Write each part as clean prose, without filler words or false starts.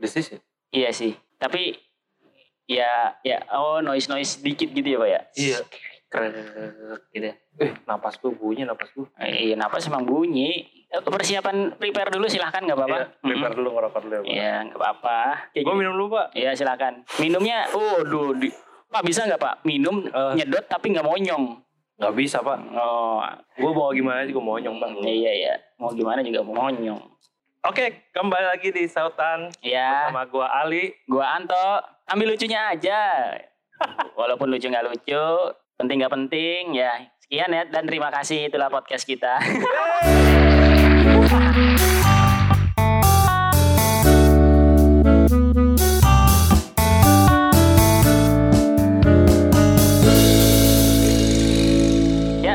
bisnis ya? Iya sih, tapi ya noise dikit gitu ya Pak ya? Iya, keren gitu ya. Napas tuh bunyinya, napas tuh. Iya, napas emang bunyi. Persiapan prepare dulu silahkan, nggak apa-apa. Iya, prepare dulu, ngerokok dulu ya Pak. Iya, nggak apa-apa. Gue minum dulu Pak. Iya, silakan. Minumnya, Pak bisa nggak Pak? Minum, nyedot tapi nggak monyong. Nggak bisa Pak. Oh, gue mau gimana juga monyong Pak. Iya, mau gimana juga monyong. Oke, kembali lagi di Sautan bersama gua Ali, gua Anto. Ambil lucunya aja. Walaupun lucu nggak lucu, penting nggak penting ya. Sekian ya dan terima kasih, itulah podcast kita.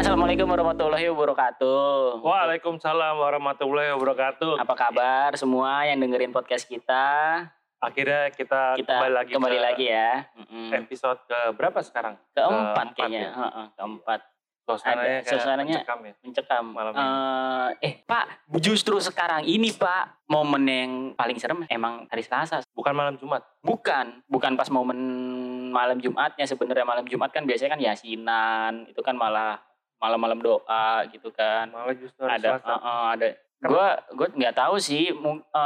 Assalamualaikum warahmatullahi wabarakatuh. Waalaikumsalam warahmatullahi wabarakatuh. Apa kabar semua yang dengerin podcast kita? Akhirnya kita kembali lagi ya. Episode ke berapa sekarang? Keempat kayaknya. Keempat. Suasananya mencekam malam ini. Pak, justru sekarang ini Pak, momen yang paling serem emang hari Selasa. Bukan malam Jumat. Bukan pas momen malam Jumatnya. Sebenarnya malam Jumat kan biasanya kan yasinan, itu kan malah malam-malam doa gitu kan. Malah justru ada. Gue nggak tahu sih.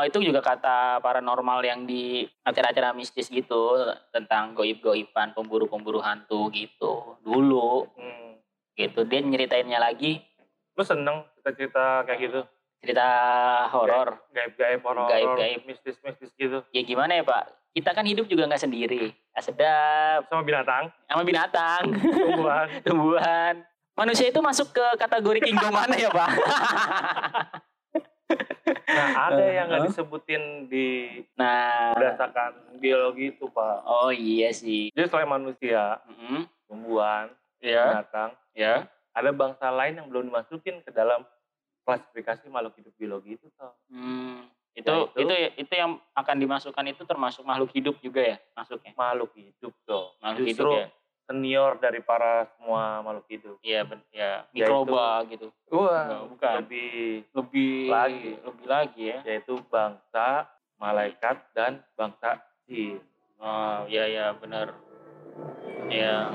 Itu juga kata paranormal yang di acara-acara mistis gitu tentang goib-goiban, pemburu-pemburu hantu gitu. Dulu, gitu dia nyeritainnya lagi. Lu seneng cerita kayak gitu? Cerita horor. Gaib-gaib horor. Gaib-gaib mistis-mistis gitu. Ya gimana ya Pak? Kita kan hidup juga nggak sendiri. Sedap. Sama binatang. Tumbuhan. Manusia itu masuk ke kategori kingdom mana ya Pak? Nah ada yang nggak disebutin berdasarkan biologi itu Pak. Oh iya sih. Jadi selain manusia, tumbuhan, binatang, ada bangsa lain yang belum dimasukin ke dalam klasifikasi makhluk hidup biologi itu Pak. Itu yang akan dimasukkan itu termasuk makhluk hidup juga ya masuknya. Makhluk hidup dong. Makhluk hidup ya. Senior dari para semua makhluk hidup. Iya, mikroba yaitu, gitu. Wah, bukan. Lebih lagi ya. Yaitu bangsa malaikat dan bangsa jin. Oh, iya benar. Ya.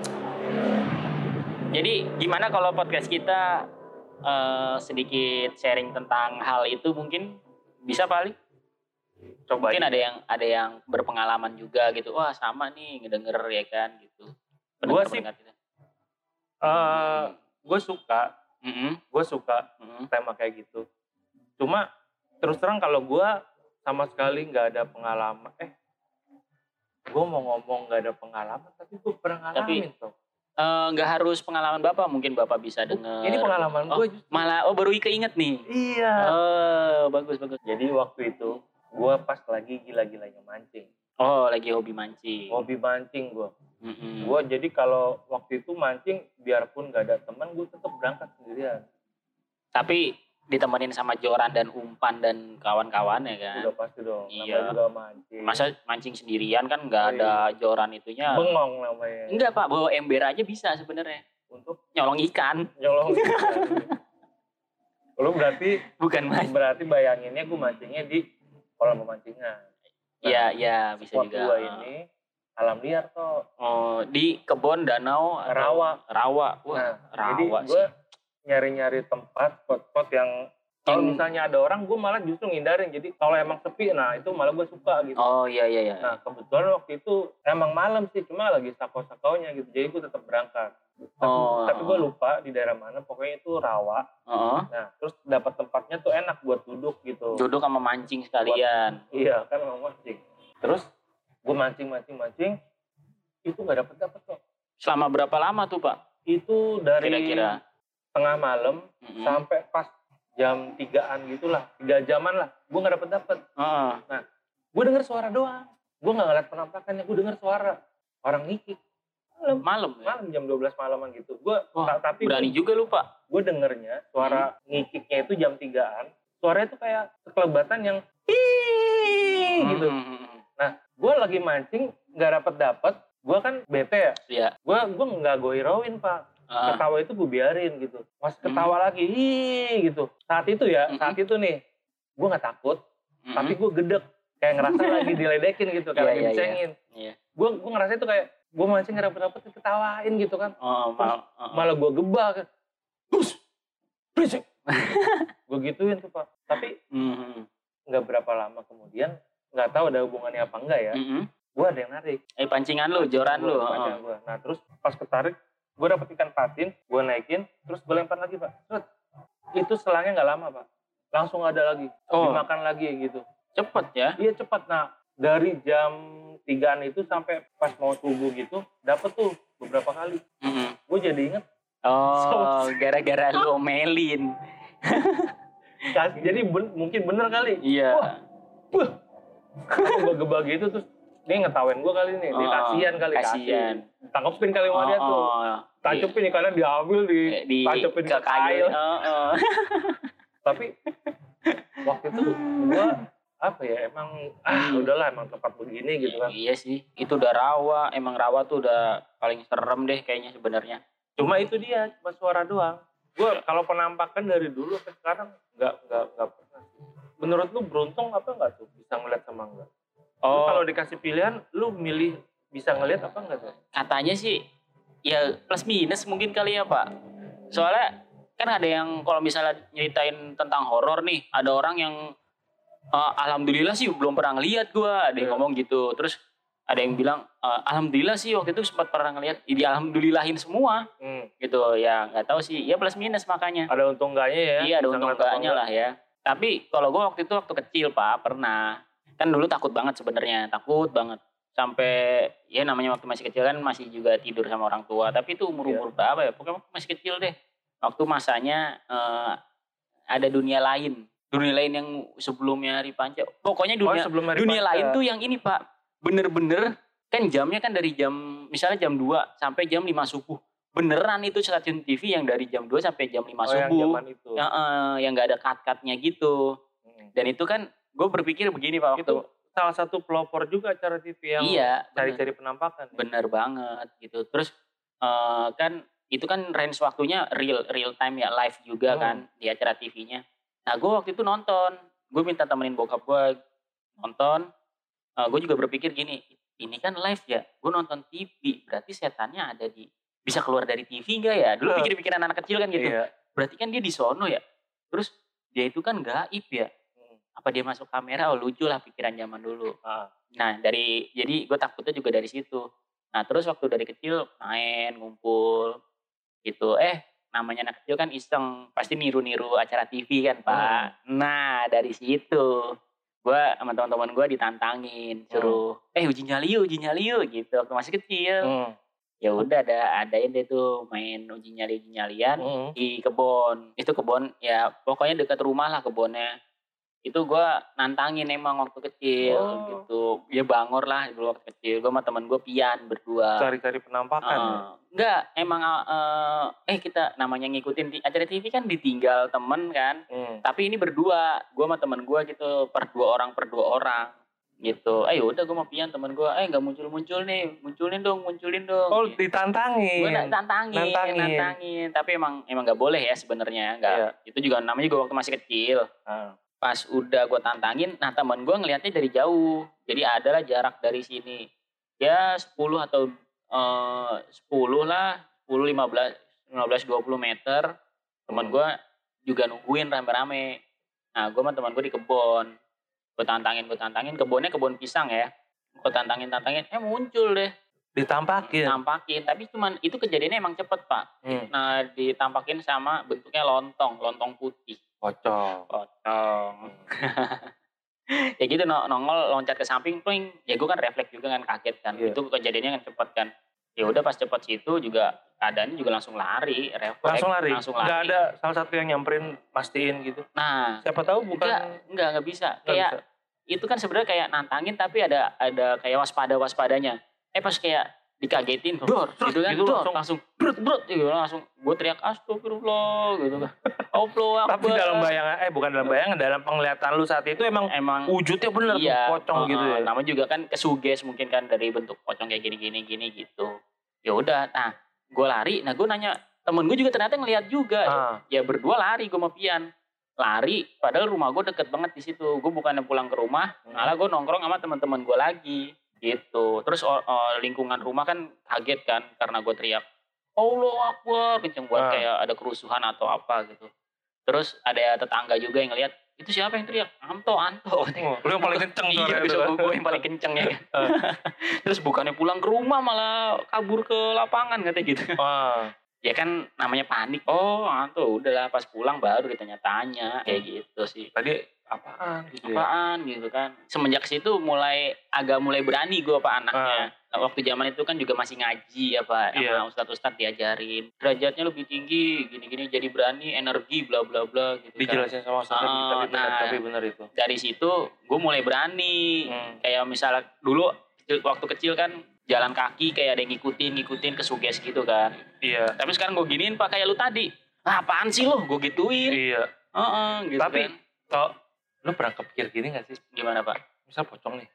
Jadi gimana kalau podcast kita sedikit sharing tentang hal itu mungkin bisa paling? Coba. Mungkin ada yang berpengalaman juga gitu. Wah, sama nih ngedenger ya kan gitu. Gue sih, gue suka tema kayak gitu. Cuma terus terang kalau gue sama sekali nggak ada pengalaman. Gue mau ngomong nggak ada pengalaman, tapi gue pernah ngalamin tuh. Nggak harus pengalaman bapak, mungkin bapak bisa dengar. Ini pengalaman gue justru. Malah baru keinget nih. Iya. Bagus. Jadi waktu itu gue pas lagi gila-gilanya mancing. Oh, lagi hobi mancing. Gue. Gue jadi kalau waktu itu mancing, biarpun gak ada teman, gue tetap berangkat sendirian. Tapi ditemenin sama joran dan umpan dan kawan-kawan ya kan? Udah pasti dong. Iya. Juga mancing. Masa mancing sendirian kan gak ada joran itunya. Bengong namanya. Enggak Pak, bawa ember aja bisa sebenarnya. Untuk? Nyolong ikan. Lu berarti? Bukan mancing. Berarti bayanginnya gue mancingnya di kolam pemancingan. Iya bisa juga. Gua ini alam liar toh. Oh, di kebun danau rawa. Wah, jadi gue nyari-nyari tempat spot-spot yang kalau misalnya ada orang gue malah justru ngindarin. Jadi kalau emang sepi nah itu malah gue suka gitu. Oh iya. Nah, kebetulan waktu itu emang malam sih cuma lagi sako-sakonya gitu. Jadi gue tetap berangkat. Tapi gue lupa di daerah mana, pokoknya itu rawa. Nah, terus dapat tempatnya tuh enak buat duduk gitu. Duduk sama mancing sekalian. Iya, kan sama mancing. Terus gue mancing. Itu nggak dapat kok. Selama berapa lama tuh Pak? Itu dari kira-kira tengah malam sampai pas jam 3-an gitulah, 3 jaman lah. Gue nggak dapat. Nah, gue denger suara doang. Gue nggak ngeliat penampakannya. Gue denger suara orang ngikik. Malam jam 12 malaman gitu. Tapi berani juga lu Pak. Gue dengernya suara ngikiknya itu jam 3-an. Suaranya tuh kayak sekelebatan yang gitu. Nah, gue lagi mancing nggak dapet. Gue kan bete ya. Iya. Gue nggak goirauin Pak. Ketawa itu gue biarin gitu. Mas ketawa lagi gitu. Saat itu nih gue nggak takut. Tapi gue gedeg. kayak ngerasa lagi diledekin gitu, kayak lagi dicengin. Gue ngerasa itu kayak gue mancing ngerapet-rapet ketawain gitu kan. Malah gue gebah kan. Bus, berisik. Gue gituin tuh Pak. Tapi nggak berapa lama kemudian, nggak tahu ada hubungannya apa enggak ya. Gue ada yang narik. Pancingan lu, joran lu. Nah terus pas ketarik, gue dapet ikan patin, gue naikin, terus gue lempar lagi Pak. Terus, itu selangnya nggak lama Pak. Langsung ada lagi, dimakan lagi gitu. Cepet ya? Iya cepet. Nah dari jam 3-an itu sampai pas mau subuh gitu, dapet tuh beberapa kali. Gue jadi inget. Oh, gara-gara lu omelin. Jadi mungkin bener kali. Iya. Wah, gue gebah gitu terus. Dia ngetawain gue kali nih, dia kasihan kali. Kasihan. Tangkepin kali sama dia tuh. Tancepin nih, kadang diambil, ditancepin ke kail. Tapi waktu itu gue apa ya, emang udahlah emang tempat begini gitu kan. Iya sih, itu udah rawa, emang rawa tuh udah paling serem deh kayaknya sebenarnya. Cuma itu dia, cuma suara doang. Gue kalau penampakan dari dulu sampai sekarang nggak pernah. Menurut lu beruntung apa nggak tuh bisa ngeliat sama enggak? Oh, kalau dikasih pilihan, lu milih bisa ngeliat apa enggak tuh? Katanya sih ya plus minus mungkin kali ya Pak. Soalnya kan ada yang kalau misalnya nyeritain tentang horor nih, ada orang yang alhamdulillah sih belum pernah ngeliat gue, ada yang ngomong gitu. Terus ada yang bilang alhamdulillah sih waktu itu sempat pernah ngeliat, di alhamdulillahin semua gitu ya. Nggak tahu sih ya, plus minus makanya. Ada untung enggaknya ya. Iya ada untung enggaknya lah ya. Tapi kalau gue waktu itu waktu kecil Pak pernah, kan dulu takut banget sebenarnya, takut banget sampai ya namanya waktu masih kecil kan masih juga tidur sama orang tua. Tapi itu umur berapa ya, pokoknya waktu masih kecil deh, waktu masanya ada dunia lain. Dunia lain yang sebelumnya hari panca. Pokoknya dunia lain tuh yang ini Pak. Bener-bener kan jamnya kan dari jam, misalnya jam 2 sampai jam 5 subuh. Beneran itu stasiun TV yang dari jam 2 sampai jam 5 subuh. Yang zaman itu. Yang gak ada cut-cutnya gitu. Dan itu kan gue berpikir begini Pak waktu. Itu salah satu pelopor juga acara TV yang cari-cari penampakan. Ya? Bener banget gitu. Terus kan itu kan range waktunya real time ya, live juga kan di acara TV-nya. Nah gue waktu itu nonton, gue minta temenin bokap gue nonton. Gue juga berpikir gini, ini kan live ya, gue nonton TV, berarti setannya ada di, bisa keluar dari TV nggak ya? Dulu pikir-pikiran anak kecil kan gitu, berarti kan dia di sono ya. Terus dia itu kan gaib ya, apa dia masuk kamera? Oh lucu lah pikiran zaman dulu. Nah jadi gue takutnya juga dari situ. Nah terus waktu dari kecil main ngumpul gitu, namanya anak kecil kan iseng, pasti niru-niru acara TV kan Pak. Nah dari situ gue sama teman-teman gue ditantangin, suruh uji nyali yuk gitu waktu masih kecil. Ya udah adain deh tuh main uji nyalian di kebon. Itu kebon ya pokoknya dekat rumah lah kebonnya. Itu gue nantangin emang waktu kecil gitu. Ya bangor lah dulu waktu kecil. Gue sama teman gue pian berdua. Cari-cari penampakan. Enggak, emang kita namanya ngikutin acara TV kan ditinggal temen kan. Tapi ini berdua, gue sama temen gue gitu, per dua orang gitu. Udah gue mau pian temen gue, nggak muncul nih, munculin dong. Oh gitu. Ditantangin. Gue nantangin. Tapi emang nggak boleh ya sebenarnya, nggak. Yeah. Itu juga namanya gue waktu masih kecil. Pas udah gue tantangin, nah temen gue ngelihatnya dari jauh, jadi adalah jarak dari sini, ya 10, 15, 20 meter. Teman gue juga nungguin rame-rame. Nah gue sama teman gue di kebon. Gue tantangin. Kebonnya kebon pisang ya. Gue tantangin. Muncul deh. Ditampakin. Tapi cuman itu kejadiannya emang cepet Pak. Nah ditampakin sama bentuknya lontong putih. Pocong. Ya gitu nongol loncat ke samping pling, ya gue kan refleks juga kan, kaget kan. Itu kejadiannya kan cepat kan. Ya udah pas cepat situ juga keadaannya juga langsung lari, refleks langsung lari. Gak ada salah satu yang nyamperin pastiin gitu. Nah siapa tahu bukan. Enggak bisa. Kayak itu kan sebenarnya kayak nantangin tapi ada kayak waspadanya. Pas kayak dikagetin gitu kan, langsung gue teriak astagfirullah gitu kan. Oplo aku. Tapi dalam bayangan bukan dalam bayangan, dalam penglihatan lu saat itu emang wujudnya bener pocong gitu ya. Namanya juga kan kesuges mungkin kan dari bentuk pocong kayak gini gitu. Ya udah, nah gue lari, nah gue nanya temen gue juga ternyata ngelihat juga. Ya berdua lari gue sama pian. lari, padahal rumah gue deket banget di situ. Gue bukannya pulang ke rumah, malah gue nongkrong sama teman-teman gue lagi gitu. Terus lingkungan rumah kan kaget kan karena gue teriak Allahu Akbar kenceng buat kayak ada kerusuhan atau apa gitu. Terus ada tetangga juga yang ngeliat, itu siapa yang teriak? Anto. Lu yang paling kenceng. Iya, besok gue yang paling kenceng ya kan. Terus bukannya pulang ke rumah malah kabur ke lapangan katanya gitu. Ya kan namanya panik. Oh Anto udahlah, pas pulang baru ditanya-tanya kayak gitu sih. Tadi apaan gitu kan. Semenjak situ mulai berani gue apa anaknya. Waktu zaman itu kan juga masih ngaji apa sama ustad-ustad diajarin. Derajatnya lebih tinggi gini-gini, jadi berani, energi, bla bla bla gitu. Dijelasin kan sama ustad tapi benar itu. Dari situ gue mulai berani. Kayak misalnya dulu waktu kecil kan jalan kaki kayak ada yang ngikutin ke Suges gitu kan. Iya. Tapi sekarang gue giniin Pak kayak lu tadi. Ah, apaan sih lu? Gue gituin. Iya. Gitu. Tapi lu pernah kepikir gini gak sih? Gimana Pak? Misal pocong nih.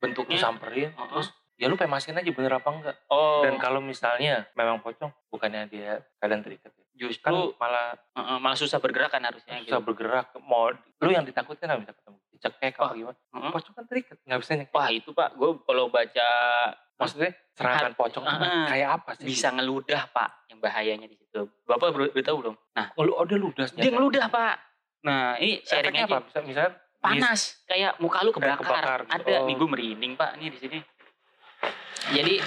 Bentuknya lu samperin terus ya lu pemasin aja bener apa enggak. Dan kalau misalnya memang pocong, bukannya dia keadaan terikat. Justru kan malah susah bergerak kan harusnya. Susah gitu. Bergerak. Mau lu yang ditakutkan gak bisa ketemu. Dicekek apa gimana. Pocong kan terikat, gak bisa nyekek. Wah itu Pak, gue kalau baca maksudnya serangan pocong kayak apa sih? Bisa ngeludah Pak, yang bahayanya di situ. Bapak beritahu belum? Nah, kalau ada ludahnya. Dia ngeludah Pak. Nah, ini sharingnya apa? Misalnya panas, kayak muka lu kebakar. Ada nih, gue merinding Pak, nih di sini. Jadi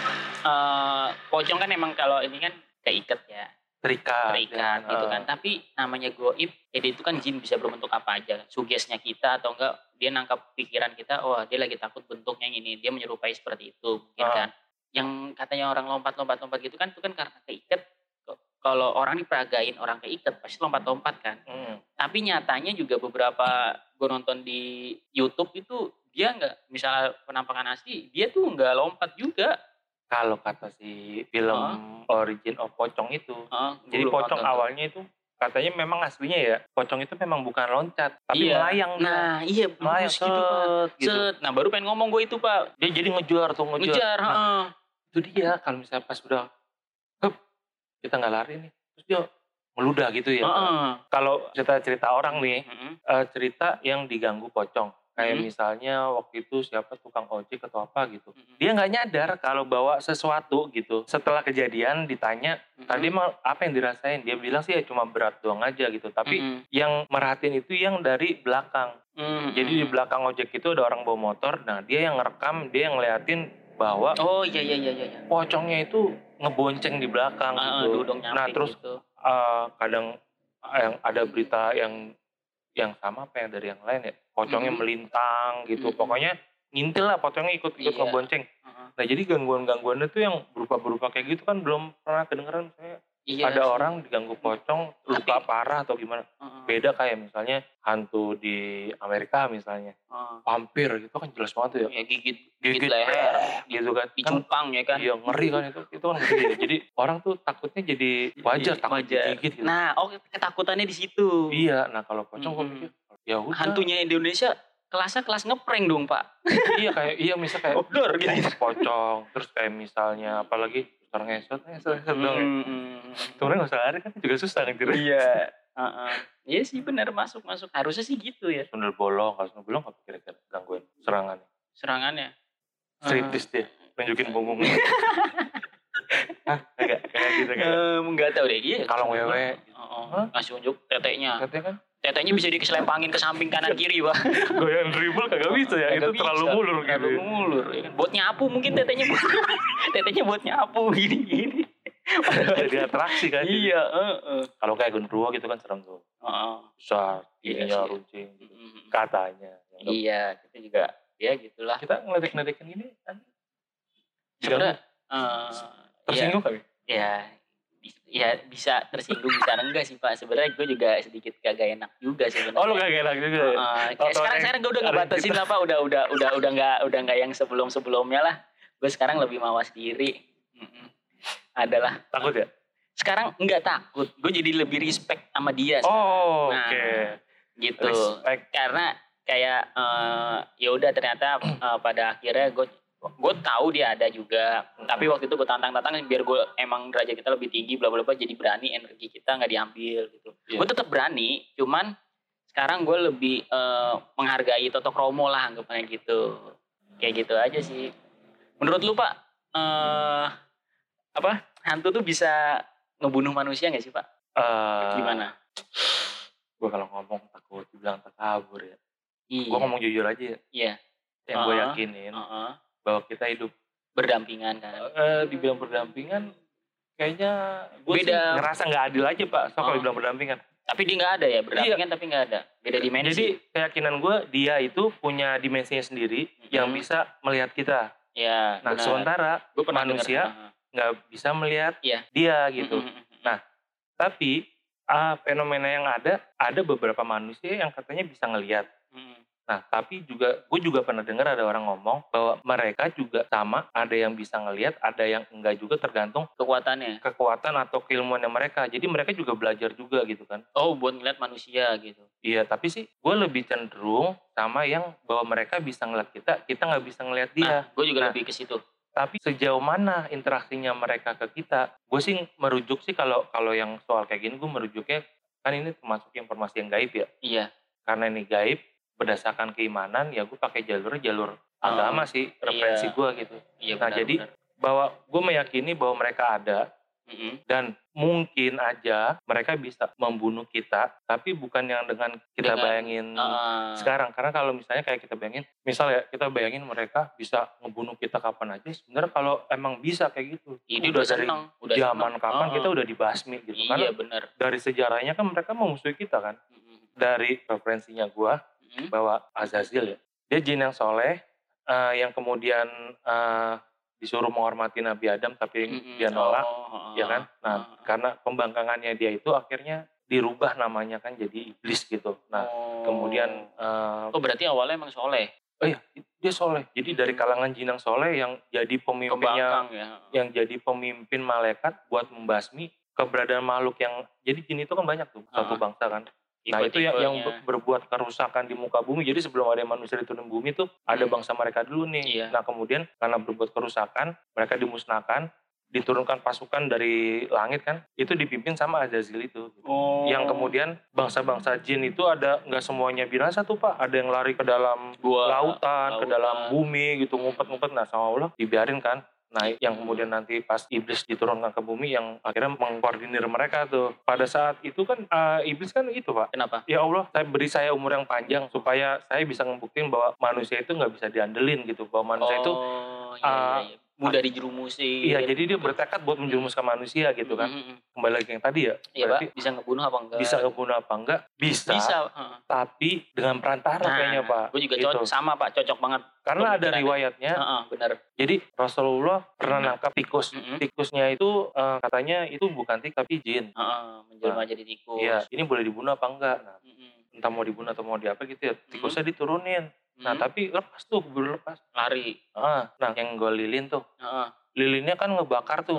pocong kan emang kalau ini kan keikat ya. Terikat gitu kan. Tapi namanya goib, jadi itu kan jin bisa berbentuk apa aja. Sugesnya kita atau enggak, dia nangkap pikiran kita, oh dia lagi takut bentuknya ini, dia menyerupai seperti itu mungkin kan. Yang katanya orang lompat-lompat gitu kan, itu kan karena keikat. Kalau orang diperagain orang keikat pasti lompat-lompat kan. Tapi nyatanya juga beberapa gue nonton di YouTube itu, dia enggak, misalnya penampakan asli, dia tuh enggak lompat juga. Kalau kata si film Origin of Pocong itu. Jadi pocong awalnya itu katanya memang aslinya ya. Pocong itu memang bukan loncat. Tapi melayang. Nah kan? Iya. Melayang set. Nah baru pengen ngomong gue itu Pak. Dia jadi ngejar. Nah, itu dia kalau misalnya pas udah. Kita gak lari nih. Terus dia meludah gitu ya. Kalau cerita orang nih. Cerita yang diganggu pocong. Kayak misalnya waktu itu siapa tukang ojek atau apa gitu. Dia gak nyadar kalau bawa sesuatu gitu. Setelah kejadian ditanya, tadi apa yang dirasain? Dia bilang sih ya cuma berat doang aja gitu. Tapi yang merhatiin itu yang dari belakang. Jadi di belakang ojek itu ada orang bawa motor. Nah dia yang ngerekam, dia yang ngeliatin bahwa iya. Pocongnya itu ngebonceng di belakang gitu. Nah terus gitu. Kadang yang ada berita yang sama apa yang dari yang lain ya, pocongnya melintang gitu, pokoknya ngintil lah, pocongnya ikut ngebonceng. Nah jadi gangguan-gangguannya tuh yang berupa kayak gitu kan belum pernah kedengeran misalnya ada orang diganggu pocong luka parah atau gimana. Beda kayak misalnya hantu di Amerika misalnya, vampir gitu kan jelas banget tuh ya gigit leher gitu kan, dicumpang ya kan, iya ngeri kan itu kan gede. Jadi orang tuh takutnya jadi wajar takut digigit gitu. Nah ketakutannya di situ. Iya, nah kalau pocong gue pikir ya udah. Hantunya Indonesia kelasnya kelas ngeprank dong Pak. iya misalnya kayak outdoor gitu pocong, terus kayak misalnya apalagi orang ngesot dong. Sebenernya gak usah lari kan juga susah ngetir. Iya. Iya sih benar, masuk. Harusnya sih gitu ya. Sundel bolong gak pikir gangguin. Serangannya? Striptis dia. Tunjukin punggungnya. Hah? Kayak gitu kan? Gak tau deh. Iya. Kalau wewe. Ngasih unjuk teteknya. Tetek kan? Teteknya bisa diselempangin ke samping kanan kiri Pak. Goyang dribble kagak bisa ya. Itu terlalu mulur gitu. Buat nyapu mungkin teteknya. Teteknya buat nyapu gini-gini. Jadi atraksi kan. Iya. Kalau kayak gondruwo gitu kan serem tuh. Besar, ininya runcing gitu. Katanya. Iya, kita juga ya gitulah. Kita ngeledek-ledekin gini kan. Sebenarnya tersinggung kali. Iya, bisa tersinggung bisa enggak sih Pak. Sebenarnya gue juga sedikit kagak enak juga sebenarnya. Oh, lu kagak enak juga. Sekarang gue udah ngebatasin lah Pak, udah enggak yang sebelum-sebelumnya lah. Gue sekarang lebih mawas diri. Adalah takut ya? Sekarang enggak takut. Gue jadi lebih respect sama dia. Oh, nah, oke. Gitu. Respect. Karena kayak ya udah ternyata pada akhirnya gue tahu dia ada juga. Tapi waktu itu gue tantang biar gue emang derajat kita lebih tinggi bla bla bla, jadi berani, energi kita enggak diambil gitu. Yeah. Gue tetap berani, cuman sekarang gue lebih menghargai Toto Kromo lah anggapannya gitu. Kayak gitu aja sih. Menurut lu Pak, hantu tuh bisa ngebunuh manusia gak sih Pak? Gimana? Gue kalau ngomong takut dibilang takabur ya. Iya. Gue ngomong jujur aja ya. Iya. Yang gue yakinin bahwa kita hidup berdampingan kan. Dibilang berdampingan kayaknya gue ngerasa gak adil aja Pak. Soal kalau dibilang berdampingan. Tapi dia gak ada ya, berdampingan iya. Tapi gak ada. Beda dimensi. Jadi keyakinan gue dia itu punya dimensinya sendiri yang bisa melihat kita. Ya, nah benar. Sementara manusia gak bisa melihat dia gitu. Nah tapi fenomena yang ada beberapa manusia yang katanya bisa ngelihat. Nah tapi juga gue juga pernah dengar ada orang ngomong bahwa mereka juga sama, ada yang bisa ngelihat, ada yang enggak juga, tergantung kekuatan atau keilmuannya mereka. Jadi mereka juga belajar juga gitu kan, buat ngelihat manusia gitu. Iya, tapi sih gue lebih cenderung sama yang bahwa mereka bisa ngelihat kita nggak bisa ngelihat dia. Gue juga lebih ke situ. Tapi sejauh mana interaksinya mereka ke kita, gue sih merujuk sih kalau yang soal kayak gini gue merujuknya kan ini termasuk informasi yang gaib ya. Iya, karena ini gaib berdasarkan keimanan ya gue pakai jalur agama sih referensi gue gitu. Iya, nah benar, jadi benar. Bahwa gue meyakini bahwa mereka ada dan mungkin aja mereka bisa membunuh kita, tapi bukan yang dengan kita bayangin sekarang. Karena kalau misalnya kayak kita bayangin, misalnya kita bayangin mereka bisa ngebunuh kita kapan aja, sebenarnya kalau emang bisa kayak gitu ini udah dari zaman kapan kita udah dibasmi gitu. Iya, karena benar. Dari sejarahnya kan mereka memusuhi kita kan. Dari referensinya gue bahwa Azazil ya, dia jin yang soleh yang kemudian disuruh menghormati Nabi Adam tapi dia nolak ya kan. Nah karena pembangkangannya dia itu akhirnya dirubah namanya kan jadi iblis gitu. Nah kemudian berarti awalnya emang soleh. Iya, dia soleh. Jadi dari kalangan jin yang soleh yang jadi pemimpinnya ya. Yang jadi pemimpin malaikat buat membasmi keberadaan makhluk yang jadi jin itu kan banyak tuh satu bangsa kan. Nah itu yang berbuat kerusakan di muka bumi. Jadi sebelum ada manusia diturunkan bumi tuh ada bangsa mereka dulu nih. Iya. Nah kemudian karena berbuat kerusakan mereka dimusnahkan, diturunkan pasukan dari langit kan. Itu dipimpin sama Azazil itu. Yang kemudian bangsa-bangsa jin itu ada nggak semuanya binasa tuh Pak. Ada yang lari ke dalam lautan, ke dalam bumi gitu ngumpet-ngumpet. Nah sama Allah dibiarin kan. Nah yang kemudian nanti pas iblis diturunkan ke bumi yang akhirnya mengkoordinir mereka tuh. Pada saat itu kan iblis kan itu Pak. Kenapa? Ya Allah beri saya umur yang panjang supaya saya bisa ngebuktiin bahwa manusia itu gak bisa diandelin gitu. Bahwa manusia itu iya. Mudah dijerumusin. Iya, jadi dia bertekad buat menjerumuskan manusia gitu kan. Kembali lagi yang tadi ya. Iya, berarti Pak, bisa ngebunuh apa enggak? Bisa. Tapi dengan perantara kayaknya Pak. Gue juga gitu. Sama Pak, cocok banget. Karena ada riwayatnya. Benar. Jadi Rasulullah pernah nangkap tikus. Tikusnya itu katanya itu bukan tikus tapi jin. Menjelma jadi tikus. Iya, ini boleh dibunuh apa enggak? Nah, entah mau dibunuh atau mau diapa gitu ya. Tikusnya diturunin. Nah tapi lepas tuh, baru lepas lari. Nah yang gue lilin tuh, lilinnya kan ngebakar jatuh,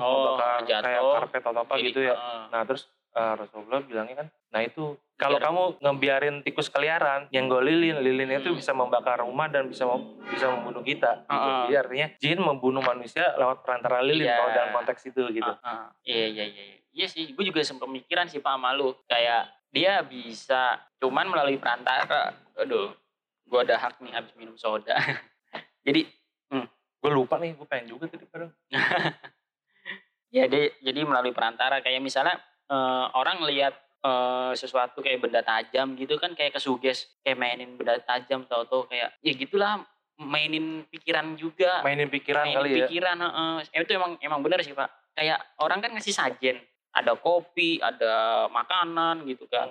kayak karpet atau apa gitu ya. Nah terus Rasulullah bilangnya kan, nah itu kalau kamu ngebiarin tikus keliaran, yang gue lilinnya tuh bisa membakar rumah dan bisa membunuh kita. Gitu. Jadi artinya jin membunuh manusia lewat perantara lilin kalau dalam konteks itu gitu. Iya sih, gue juga sempat mikiran sih Pak Malu, kayak dia bisa cuman melalui perantara. Aduh. Gue ada hak nih habis minum soda. Jadi gue lupa nih, gue pengen juga tadi padahal. Ya jadi melalui perantara, kayak misalnya orang lihat sesuatu kayak benda tajam gitu kan, kayak kesuges, kayak mainin benda tajam tau-tau kayak ya gitulah, mainin pikiran juga. Mainin pikiran ya. Itu emang benar sih Pak. Kayak orang kan ngasih sajen, ada kopi, ada makanan gitu kan.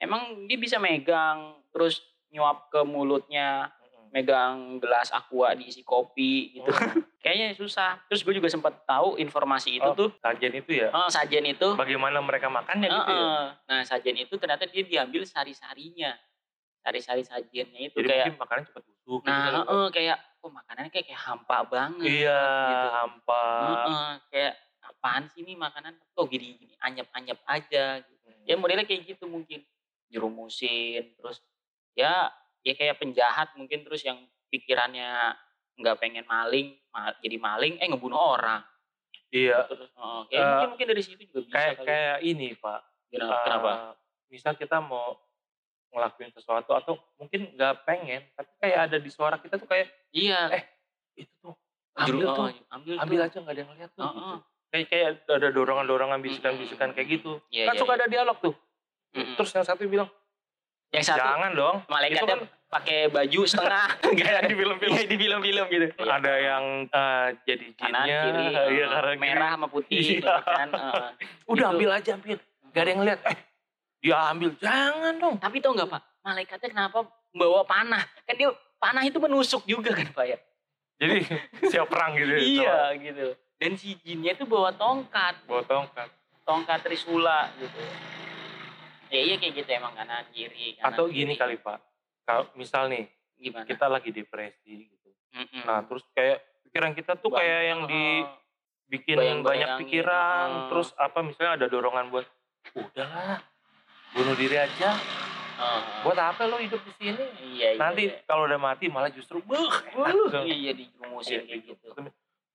Emang dia bisa megang terus nyuap ke mulutnya, megang gelas aqua diisi kopi gitu. Kayaknya susah. Terus gue juga sempat tahu informasi itu tuh. Sajen itu ya? Sajen itu. Bagaimana mereka makannya gitu ya? Nah sajen itu ternyata dia diambil sari-sarinya. Sari-sari sajennya itu. Jadi kayak, mungkin makanannya cepat busuk. Nah kayak, makanannya kayak hampa banget. Iya gitu. Hampa. Kayak apaan sih ini makanan? Kok gini-gini anyap-anyap aja gitu. Ya modelnya kayak gitu mungkin. Jerumusin terus. Ya kayak penjahat mungkin, terus yang pikirannya nggak pengen maling jadi maling ngebunuh orang. Iya. Terus kayak mungkin dari situ juga bisa kayak ini Pak. Kenapa? Misal kita mau ngelakuin sesuatu atau mungkin nggak pengen, tapi kayak ada di suara kita tuh kayak iya, itu tuh ambil aja nggak ada yang ngeliat tuh. Gitu. Kayak ada dorongan-dorongan bisikan-bisikan kayak gitu. Yeah, kan suka ada dialog tuh. Terus yang satu bilang, jangan dong. Malaikatnya kan pakai baju setengah kayak di film-film. Di film-film gitu. Ada yang jadi jinnya merah sama putih gitu kan. Udah gitu. ambil aja. Gak ada yang ngeliat. Dia ambil, jangan dong. Tapi tau gak Pak, malaikatnya kenapa bawa panah? Kan dia panah itu menusuk juga kan Pak ya. Jadi siap perang gitu. Iya gitu. Dan si jinnya itu bawa tongkat. Tongkat Trisula gitu. Ya iya kayak gitu emang kanan kiri. Atau gini kiri. Kali Pak. Kalau misal nih, gimana? Kita lagi depresi gitu. Nah terus kayak pikiran kita tuh kayak yang dibikin banyak pikiran. Terus apa misalnya ada dorongan buat, udahlah bunuh diri aja. Buat apa lo hidup di sini? Iya, nanti kalau udah mati malah justru enak. Iya dijerumusin kayak gitu.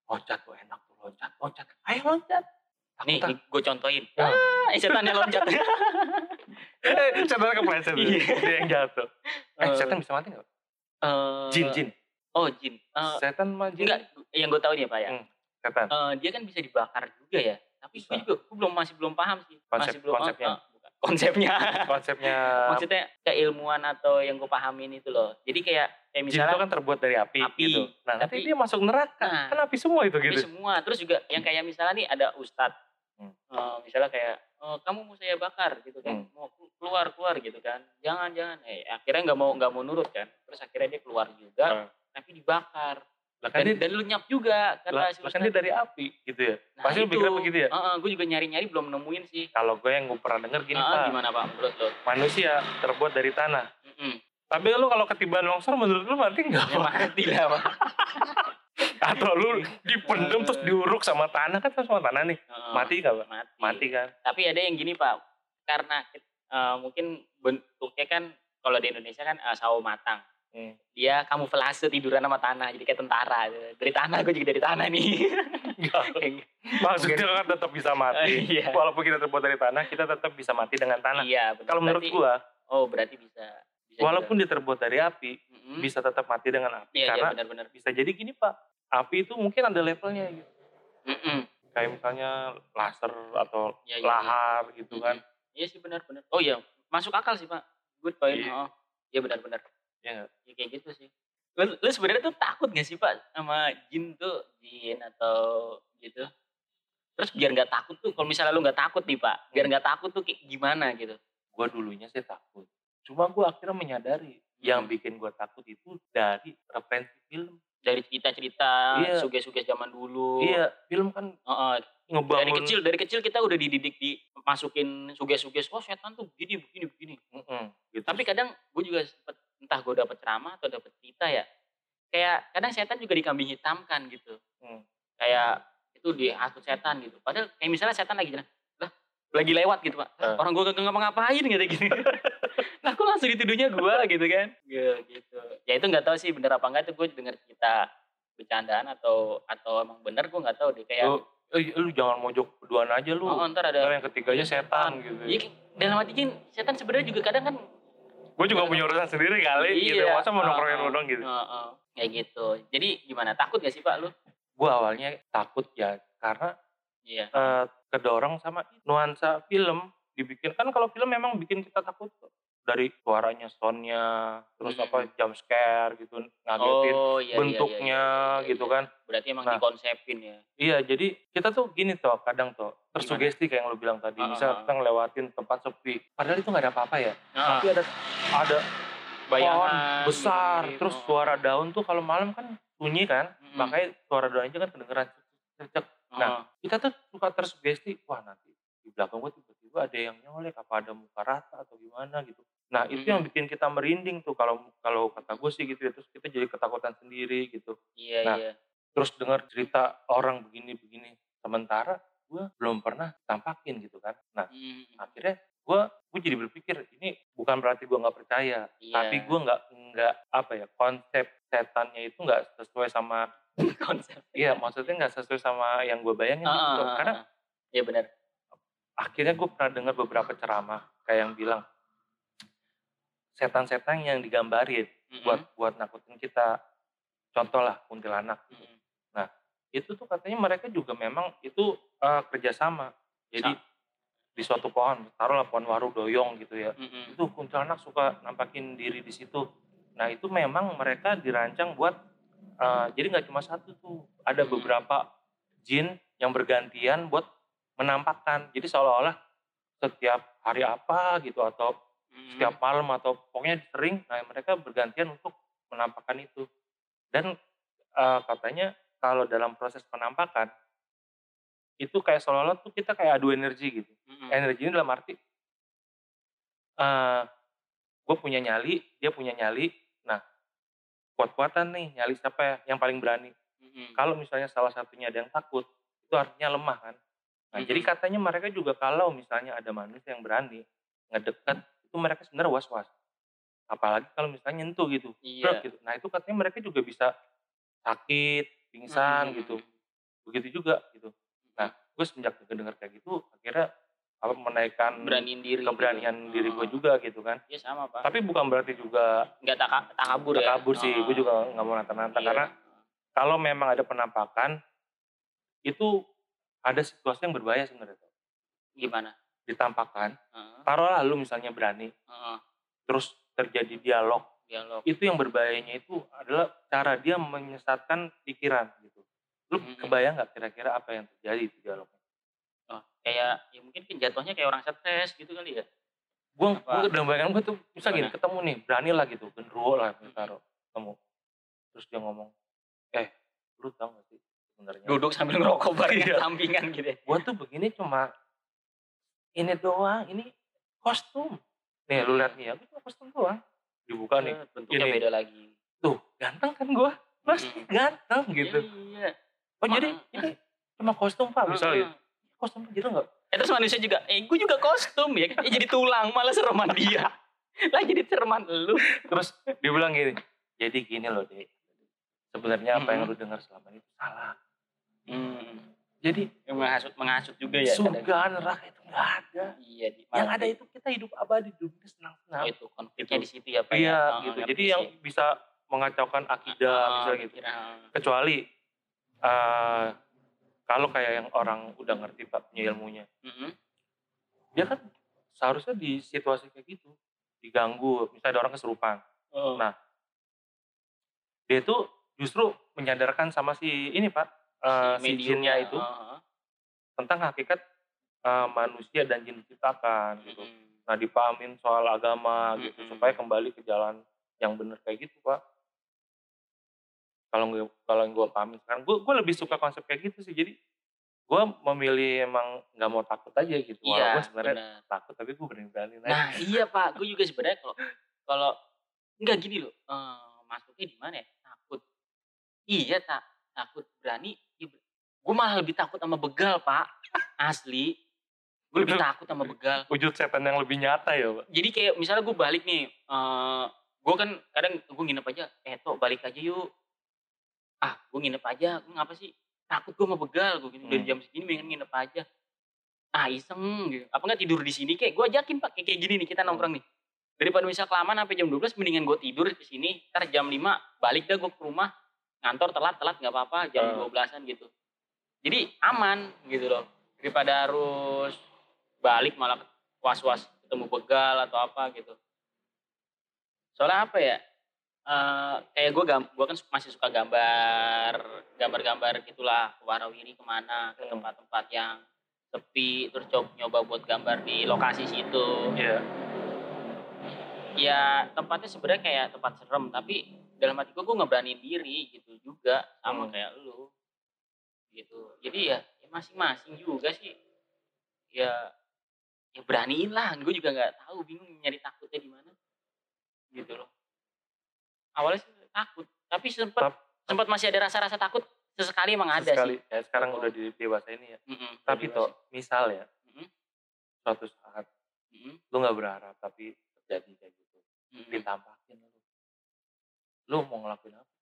Loncat tuh enak tuh, loncat. Ayo loncat. Nih, gue contohin. Setan yang loncat. Setan kepleset. Dia yang jatuh. Setan bisa mati nggak? Jin. Oh, jin. Setan mah jin. Enggak, yang gue tahu nih Pak ya. Setan. Dia kan bisa dibakar juga ya. Tapi gue juga, gue masih belum paham sih. Konsepnya. Maksudnya keilmuan atau yang gue pahamin itu loh. Jadi kayak misalnya jin itu kan terbuat dari api gitu. Nah, tapi dia masuk neraka. Kan api semua itu gitu. Api semua. Terus juga yang kayak misalnya nih ada ustadz. Misalnya kayak kamu mau saya bakar gitu kan. Mau keluar gitu kan. Jangan. Akhirnya nggak mau nurut kan. Terus akhirnya dia keluar juga tapi dibakar. Dan lu nyap juga karena dia dari api gitu ya. Nah, pasti lu pikirnya begitu ya. Gue juga nyari-nyari belum nemuin sih. Kalau gue yang gue pernah denger gini Pak. Gimana Pak menurut lu? Manusia terbuat dari tanah. Tapi lu kalau ketibaan longsor menurut lu mati enggak? Ya, mati lah Pak. Atau lu dipendam terus diuruk sama tanah kan sama tanah nih. Mati enggak Pak? Mati kan. Tapi ada yang gini Pak. Karena mungkin bentuknya kan kalau di Indonesia kan sawo matang. Dia kamuflase tiduran sama tanah jadi kayak tentara dari tanah, gue juga dari tanah nih. Maksudnya kan tetap bisa mati walaupun kita terbuat dari tanah, kita tetap bisa mati dengan tanah. Kalau menurut gue berarti bisa walaupun dia terbuat dari api bisa tetap mati dengan api karena benar. Bisa jadi gini Pak, api itu mungkin ada levelnya gitu. Kayak misalnya laser atau lahar gitu kan. Iya sih benar oh iya masuk akal sih Pak, good point. Iya benar ya kayak gitu sih. Lu sebenarnya tuh takut gak sih Pak sama jin tuh, jin atau gitu? Terus biar gak takut tuh, kalau misalnya lu gak takut nih Pak, biar gak takut tuh kayak gimana gitu? Gue dulunya sih takut, cuma gue akhirnya menyadari yang bikin gue takut itu dari referensi film, dari cerita-cerita suges-suges zaman dulu. Iya, film kan ngebangun. Dari kecil kita udah dididik dimasukin suges-suges, setan tuh begini. Gitu. Tapi kadang gue juga sempet, entah gue dapet ceramah atau dapet cerita ya, kayak kadang setan juga dikambing hitamkan gitu. Kayak itu diasut setan gitu, padahal kayak misalnya setan lagi jalan, lagi lewat gitu Pak, orang gue gak ngapa-ngapain gitu. Nah kok langsung dituduhnya gue gitu kan gitu. Ya itu gak tahu sih bener apa enggak, itu gue denger cerita bercandaan atau emang bener gue gak tahu deh kayak lu jangan mojok keduaan aja lu, ntar ada yang ketiganya setan gitu ya. Dalam hati kan setan sebenarnya juga kadang kan gue juga punya urusan sendiri kali gitu. Masa mau nongkrongin lu dong gitu. Kayak gitu. Jadi gimana? Takut gak sih Pak lu? Gue awalnya takut ya karena kedorong sama nuansa film dibikin. Kan kalau film memang bikin kita takut dari suaranya, soundnya, terus apa jump scare gitu, ngagetin bentuknya gitu kan. Berarti emang dikonsepin ya. Iya, jadi kita tuh gini toh kadang toh tersugesti kayak yang lo bilang tadi. Misal kita ngelewatin tempat sepi, padahal itu nggak ada apa-apa ya. Tapi ada bayangan besar, gitu. Terus suara daun tuh kalau malam kan sunyi kan, makanya suara daun aja kan kedengeran cecek. Nah kita tuh suka tersugesti, wah nanti di belakang gue tiba-tiba ada yang nyolek, apa ada muka rata atau gimana gitu. Nah itu yang bikin kita merinding tuh kalau kata gue sih gitu ya. Terus kita jadi ketakutan sendiri gitu. Terus dengar cerita orang begini-begini, sementara gue belum pernah tampakin gitu kan. Nah akhirnya gue jadi berpikir ini bukan berarti gue nggak percaya, tapi gue nggak apa ya, konsep setannya itu nggak sesuai sama konsep. Maksudnya nggak sesuai sama yang gue bayangin gitu. Karena ya benar. Akhirnya gue pernah dengar beberapa ceramah kayak yang bilang setan-setan yang digambarin buat nakutin kita. Contoh lah kuntilanak. Nah itu tuh katanya mereka juga memang itu kerjasama. Jadi di suatu pohon, taruhlah pohon waru doyong gitu ya. Itu kuntilanak suka nampakin diri di situ. Nah itu memang mereka dirancang buat jadi nggak cuma satu tuh, ada beberapa jin yang bergantian buat menampakkan. Jadi seolah-olah setiap hari apa gitu atau setiap malam atau pokoknya sering. Nah mereka bergantian untuk menampakkan itu. Dan katanya kalau dalam proses penampakan itu kayak seolah-olah tuh kita kayak adu energi gitu. Energi ini dalam arti gue punya nyali, dia punya nyali. Nah, kuat-kuatan nih nyali siapa ya yang paling berani. Kalau misalnya salah satunya ada yang takut, itu artinya lemah kan. Nah, jadi katanya mereka juga kalau misalnya ada manusia yang berani ngedekat, itu mereka sebenarnya was-was. Apalagi kalau misalnya nyentuh gitu. Iya. Gitu. Nah, itu katanya mereka juga bisa sakit, pingsan gitu. Begitu juga gitu. Nah, gue semenjak dengar kayak gitu, akhirnya apa menaikkan diri, keberanian gitu. Diri gue juga gitu kan. Iya sama Pak. Tapi bukan berarti juga nggak takabur ya. Takabur sih, gue juga nggak mau nantang-nantang karena kalau memang ada penampakan itu ada situasi yang berbahaya sebenarnya. Gimana? Ditampakkan. Taruhlah lu misalnya berani. Terus terjadi dialog. Itu yang berbahayanya itu adalah cara dia menyesatkan pikiran gitu. Lu kebayang nggak kira-kira apa yang terjadi di dialognya? Oh, kayak ya mungkin jatuhnya kayak orang stres gitu kali ya. Gue dalam bayangan gue tuh bisa gini, ketemu nih, berani lah gitu, genderuwo lah taruh ketemu. Terus dia ngomong, lu tau gak sih sebenarnya? Duduk sambil ngerokok bareng sampingan gitu ya. Gue tuh begini cuma ini doang, ini kostum. Nih lu lihat nih ya, gue cuma kostum doang. Dibuka nih, bentuknya ini. Beda lagi. Tuh, ganteng kan gue? Mas ganteng gitu. Iya. Oh jadi ini cuma kostum Pak misalnya. Kostum gitu enggak? Terus manusia juga, gue juga kostum ya kan? Jadi tulang, malah sereman dia. Lah jadi sereman lu. Terus dia bilang gini, jadi gini loh deh. Sebenarnya apa yang lu dengar selama ini salah. Jadi menghasut juga ya. Surga neraka itu enggak ada. Iya. Yang ada itu kita hidup abadi, hidupnya senang-senang. Itu konfliknya di situ ya Pak. Iya gitu. Jadi yang bisa mengacaukan akidah misalnya gitu. Kecuali kalau kayak yang orang udah ngerti Pak punya ilmunya, dia kan seharusnya di situasi kayak gitu diganggu, misalnya ada orang kesurupan. Nah, dia itu justru menyadarkan sama si ini Pak, si jinnya itu tentang hakikat manusia dan jin diciptakan gitu. Nah, dipahamin soal agama gitu supaya kembali ke jalan yang benar kayak gitu Pak. Kalau gue paham sekarang, gue lebih suka konsep kayak gitu sih. Jadi gue memilih emang nggak mau takut aja gitu. Iya, gue sebenarnya takut tapi gue berani-berani. Nah iya Pak, gue juga sebenarnya kalau nggak gini loh, masuknya di mana? Ya? Takut. Iya takut berani. Gue malah lebih takut sama begal Pak, asli. Gue lebih takut sama begal. Wujud setan yang lebih nyata ya Pak. Jadi kayak misalnya gue balik nih, gue kan kadang gue nginep aja. Tok balik aja yuk. Gue nginep aja, gue ngapa sih takut gue mau begal, gue gini dari jam segini mendingan nginep aja, iseng gitu. Apa nggak tidur di sini kayak gue ajakin Pak kayak gini nih kita nongkrong nih, daripada misal kelamaan sampai jam 12 mendingan gue tidur di sini, ntar jam 5 balik dah gue ke rumah, ngantor telat nggak apa-apa jam 12-an gitu, jadi aman gitu loh, daripada harus balik malah was-was ketemu begal atau apa gitu. Soalnya apa ya? Kayak gue kan masih suka gambar gitulah, warawiri kemana ke tempat-tempat yang sepi, terus nyoba buat gambar di lokasi situ. Ya tempatnya sebenarnya kayak tempat serem, tapi dalam hati gue ngeberaniin diri gitu juga sama kayak lu gitu. Jadi ya masing-masing juga sih ya beraniin lah. Gue juga nggak tahu, bingung nyari takutnya di mana gitu loh. Awalnya sih takut, tapi sempat masih ada rasa-rasa takut sesekali emang ada sih. Ya, sekarang udah dewasa ini ya. Tapi toh misal ya, suatu saat lu nggak berharap tapi terjadi kayak gitu, ditampakin lu mau ngelakuin apa?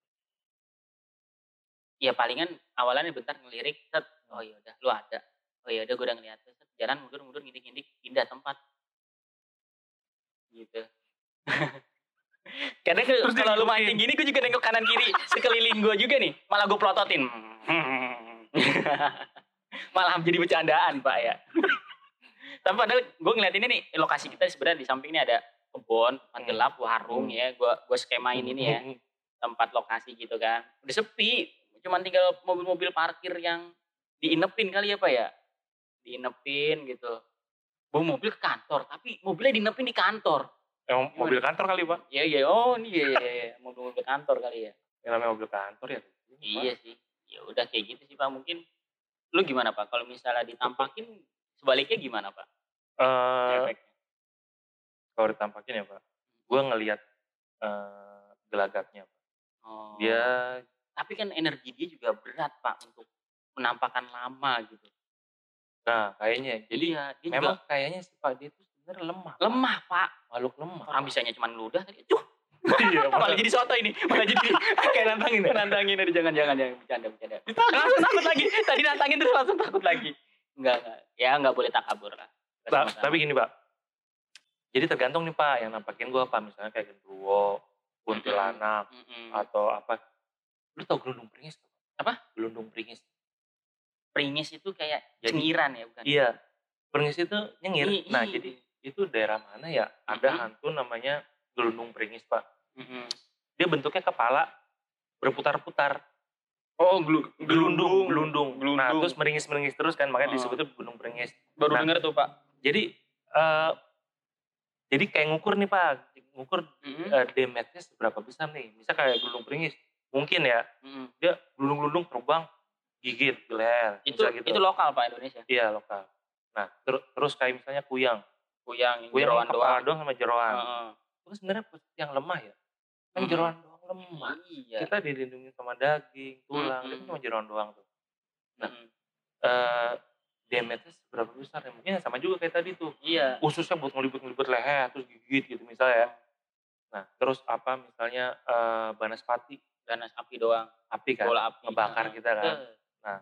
Ya palingan awalannya bentar ngelirik, set, oh ya udah lu ada, oh ya udah gue udah ngeliat, set, jalan mundur-mundur, ngindik-ngindik, pindah tempat, gitu. Karena kalau lu mancing gini gue juga nengok kanan kiri sekeliling gue juga nih, malah gue pelototin. Malah jadi bercandaan Pak ya. Tapi padahal gue ngeliat ini nih lokasi kita sebenarnya di samping ini ada kebun, tempat gelap, warung ya. Gue skemain ini ya tempat lokasi gitu kan. Udah sepi, cuman tinggal mobil-mobil parkir yang diinepin kali ya Pak ya. Diinepin gitu. Bawa mobil ke kantor, tapi mobilnya diinepin di kantor. Emang gimana? Mobil kantor kali Pak? Iya iya, oh ini iya. Mobil kantor kali ya. Yang namanya mobil kantor ya. Iya Pak. Sih. Ya udah kayak gitu sih Pak mungkin. Lu gimana Pak? Kalau misalnya ditampakin sebaliknya gimana Pak? Kalau ditampakin ya Pak, gue ngelihat gelagatnya Pak. Oh. Dia. Tapi kan energi dia juga berat Pak untuk menampakkan lama gitu. Nah kayaknya. Jadi ya, dia memang juga... kayaknya si Pak dia itu bener lemah Pak, makhluk lemah. Orang bisanya cuma ludah tadi, tuh. Iya, malah jadi soto ini, malah jadi kayak nantangin ada jangan bercanda. Langsung takut lagi, tadi nantangin terus langsung takut lagi. Enggak, ya nggak boleh takabur lah. Tapi gini Pak, jadi tergantung nih Pak yang nampakin gue apa, misalnya kayak genderuwo, kuntilanak, atau apa. Lu tau gelundung pringis? Apa? Gelundung pringis. Pringis itu kayak cengiran ya bukan? Iya, pringis itu nyengir. Nah jadi itu daerah mana ya ada hantu namanya gelundung pringis Pak. Dia bentuknya kepala berputar-putar. Oh gelundung. Nah terus meringis terus kan, makanya disebutnya gelundung pringis. Baru dengar tuh Pak. Jadi kayak ngukur nih Pak, diameternya seberapa besar nih. Misal kayak gelundung pringis mungkin ya dia gelundung terbang gigit geler gitu. Itu lokal Pak Indonesia? Iya lokal. Nah terus kayak misalnya kuyang jeroan doang sama jeroan. Itu sebenarnya yang lemah ya. Kan jeroan doang lemah. Iya. Kita dilindungi sama daging, tulang, itu cuma jeroan doang tuh. Nah, diameternya seberapa besar ya? Mungkin sama juga kayak tadi tuh. Iya. Ususnya buat ngelibut-ngelibut leher terus gigit gitu misalnya ya. Nah, terus apa misalnya banaspati, ganas api doang. Api kan. Bola api. Ngebakar kita kan. Nah.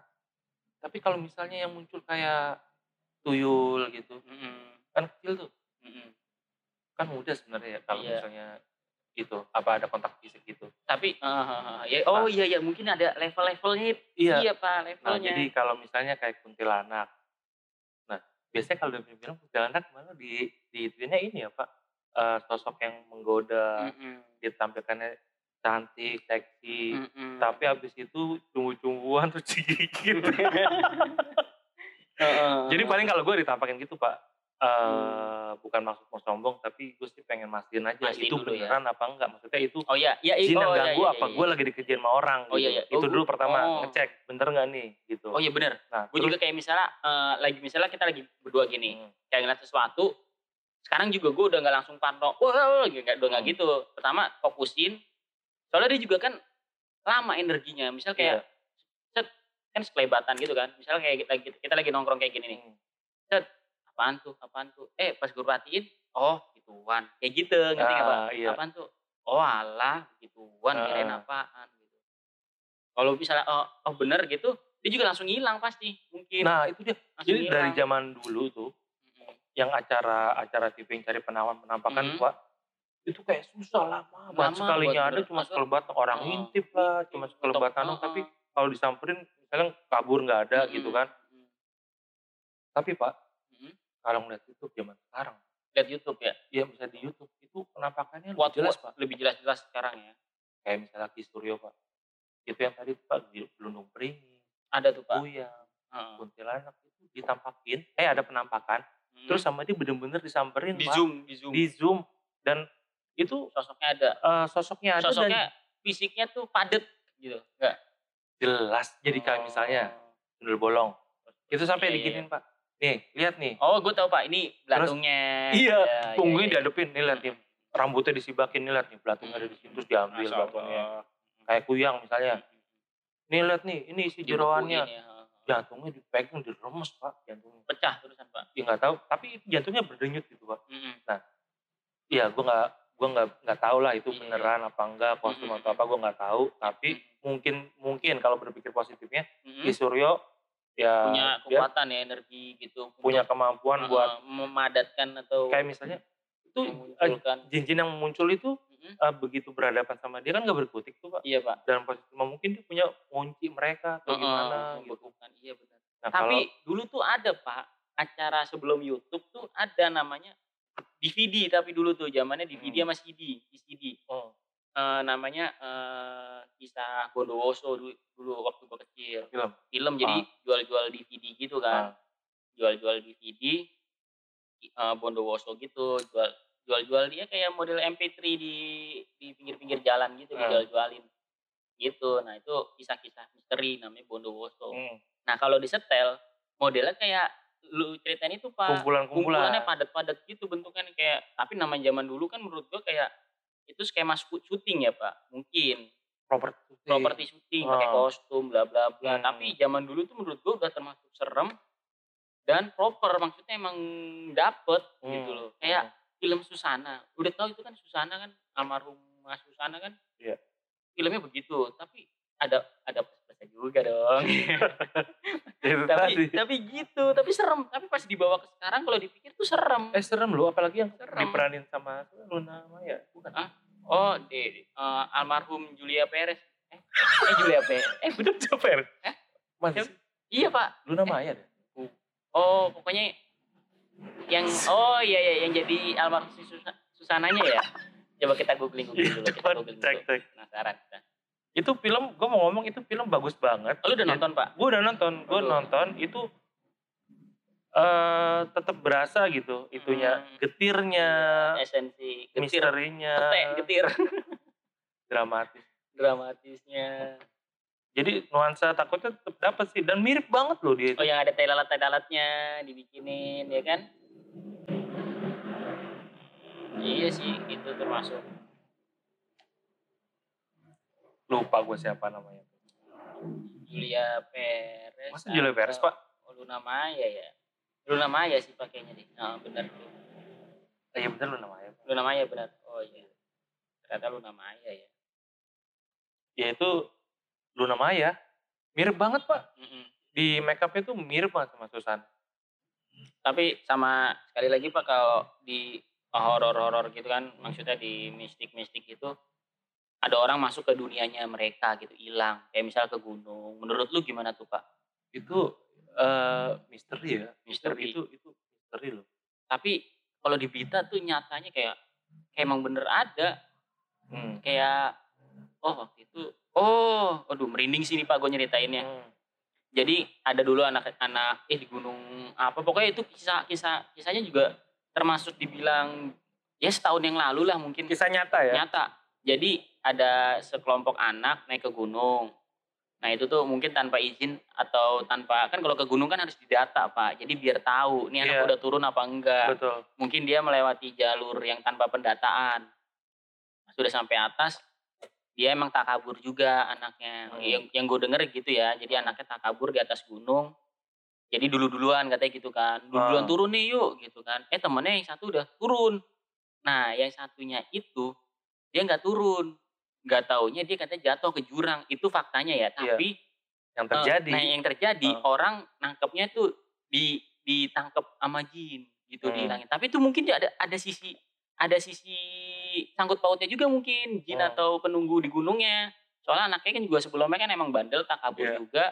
Tapi kalau misalnya yang muncul kayak tuyul gitu. Kan kecil tuh. Kan mudah sebenarnya ya kalau misalnya itu apa ada kontak fisik gitu. Tapi ya mungkin ada level-levelnya. Iya Pak, levelnya. Nah, jadi kalau misalnya kayak kuntilanak. Nah, biasanya kalau dibilang kuntilanak malah dituinnya ini ya Pak, sosok yang menggoda, ditampilkannya cantik, seksi, tapi habis itu cumbu-cumbuan terus digigit. Jadi paling kalau gue ditampakin gitu Pak. Bukan maksud mau sombong, tapi gue sih pengen mastiin aja itu beneran ya? Apa enggak, maksudnya itu jin yang ganggu apa gue lagi dikerjain sama orang gitu. Itu dulu pertama ngecek bener nggak nih gitu. Bener. Nah, gue juga kayak misalnya misalnya kita lagi berdua gini kayak ngeliat sesuatu, sekarang juga gue udah nggak langsung pantau nggak gitu. Pertama fokusin, soalnya dia juga kan lama energinya, misal kayak set kan sekelebatan gitu kan, misalnya kayak kita lagi nongkrong kayak gini nih, set apaan tuh, pas gue perhatiin, oh gituan, kayak gitu, ngerti gak Pak? Iya. Apaan tuh, oh alah gituan, kirain apaan gitu. Kalau misalnya, oh bener gitu, dia juga langsung hilang pasti, mungkin. Nah itu dia, jadi hilang. Dari zaman dulu tuh, yang acara TV yang cari penampakan Pak, itu kayak susah lama banget, sekalinya ada cuma sekelebatan, orang ngintip lah, cuma sekelebatan, tapi kalau disamperin, misalnya kabur gak ada gitu kan. Tapi Pak, kalau ngeliat YouTube zaman sekarang. Lihat YouTube ya? Iya, bisa di YouTube. Itu penampakannya lebih jelas Pak. Lebih jelas-jelas sekarang ya? Kayak misalnya Ki Suryo Pak. Itu yang tadi Pak, gelundung pringis. Ada tuh Pak. Kuyang, kuntilanak itu ditampakin. Ada penampakan. Terus sama dia bener-bener disamperin Pak. Di zoom. Dan itu sosoknya ada. Sosoknya dan fisiknya tuh padet gitu. Enggak? Jelas. Jadi kayak misalnya sundel bolong. Itu sampai diginin Pak. Nih, lihat nih. Oh, gue tau Pak, ini belatungnya. Punggungnya diadepin, nih lihat nih. Rambutnya disibakin, nih lihat nih. Belatungnya ada di situ, terus diambil belatungnya. Kayak kuyang misalnya. Nih lihat nih, ini isi jeroannya. Jantungnya dipegang, diremes Pak. Jantungnya pecah terusan Pak. Ya nggak tahu, tapi jantungnya berdenyut gitu Pak. Nah, iya gue nggak tahu lah itu beneran apa enggak, kostum atau apa gue nggak tahu. Tapi mungkin kalau berpikir positifnya, Ki Suryo ya, punya kekuatan ya energi gitu, punya kemampuan buat memadatkan atau kayak misalnya jin-jin yang muncul itu begitu berhadapan sama dia kan gak berkutik tuh Pak. Iya Pak. Dalam posisi mungkin dia punya kunci mereka atau gimana gitu. Iya benar. Nah, tapi kalau, dulu tuh ada Pak acara sebelum YouTube tuh ada namanya DVD, tapi dulu tuh zamannya DVD sama CD. Namanya kisah Bondowoso dulu waktu gue kecil. Film jadi jual-jual DVD gitu kan. Jual-jual DVD Bondowoso gitu, jual-jual dia kayak model MP3 di pinggir-pinggir jalan gitu dijual-jualin gitu. Nah itu kisah-kisah misteri namanya Bondowoso. Nah kalau disetel modelnya kayak lu ceritain itu Pak, kumpulannya padat-padat gitu bentuknya kayak, tapi namanya zaman dulu kan menurut gua kayak itu skema syuting ya Pak, mungkin properti syuting pakai kostum bla bla bla. Tapi zaman dulu tuh menurut gua udah termasuk serem dan proper, maksudnya emang dapet gitu loh kayak film Susana, udah tau itu kan Susana kan, almarhumah Susana kan, filmnya begitu, tapi ada pesan juga dong. tapi gitu, tapi serem, tapi pas dibawa ke sekarang kalau dipikir tuh serem. Serem loh, apalagi yang serem. Diperanin sama Luna Maya, bukan? Almarhum Julia Perez, Julia Perez, bener Julia Perez, mana? Iya Pak, Luna Maya deh. Pokoknya yang yang jadi almarhum Susananya ya, coba kita googling dulu, cek penasaran. Itu film, gue mau ngomong itu film bagus banget. Lu udah nonton Pak? Gue udah nonton, itu tetap berasa gitu itunya, getirnya, esensi, misterinya, getir, dramatisnya. Jadi nuansa takutnya tetap dapat sih, dan mirip banget loh dia. Yang ada telalat-telatnya dibikinin ya kan? Iya sih, itu termasuk. Lupa gue siapa namanya. Julia Perez. Masa Julia Perez Pak? Luna Maya ya. Luna Maya sih pakainya deh. Nah benar tuh. Iya benar Luna Maya. Luna Maya benar. Oh iya. Ternyata Luna Maya ya. Ya itu Luna Maya, mirip banget Pak. Di make up-nya tuh mirip banget sama Susana. Tapi sama sekali lagi Pak, kalau di horor-horor gitu kan, maksudnya di mistik-mistik itu, ada orang masuk ke dunianya mereka gitu, hilang. Kayak misal ke gunung. Menurut lu gimana tuh Pak? Itu misteri ya. Misteri. Itu misteri loh. Tapi kalau di berita tuh nyatanya kayak emang bener ada. Kayak, waktu itu merinding sih nih Pak gue nyeritainnya. Jadi ada dulu anak-anak di gunung apa, pokoknya itu kisahnya juga termasuk dibilang ya setahun yang lalu lah mungkin. Kisah nyata ya? Nyata. Jadi ada sekelompok anak naik ke gunung. Nah itu tuh mungkin tanpa izin atau tanpa, kan kalau ke gunung kan harus didata Pak. Jadi biar tahu nih anak udah turun apa enggak. Betul. Mungkin dia melewati jalur yang tanpa pendataan. Sudah sampai atas, dia emang takabur juga anaknya, yang gue denger gitu ya. Jadi anaknya takabur di atas gunung, jadi dulu-duluan katanya gitu kan, duluan turun nih yuk gitu kan. Temennya yang satu udah turun, nah yang satunya itu dia nggak turun, nggak taunya dia katanya jatuh ke jurang. Itu faktanya ya, tapi yang terjadi orang nangkepnya tuh ditangkep sama jin gitu, dihilangin. Tapi itu mungkin ada sisi sangkut pautnya juga mungkin jin atau penunggu di gunungnya. Soalnya anaknya kan juga sebelumnya kan emang bandel, takabur juga.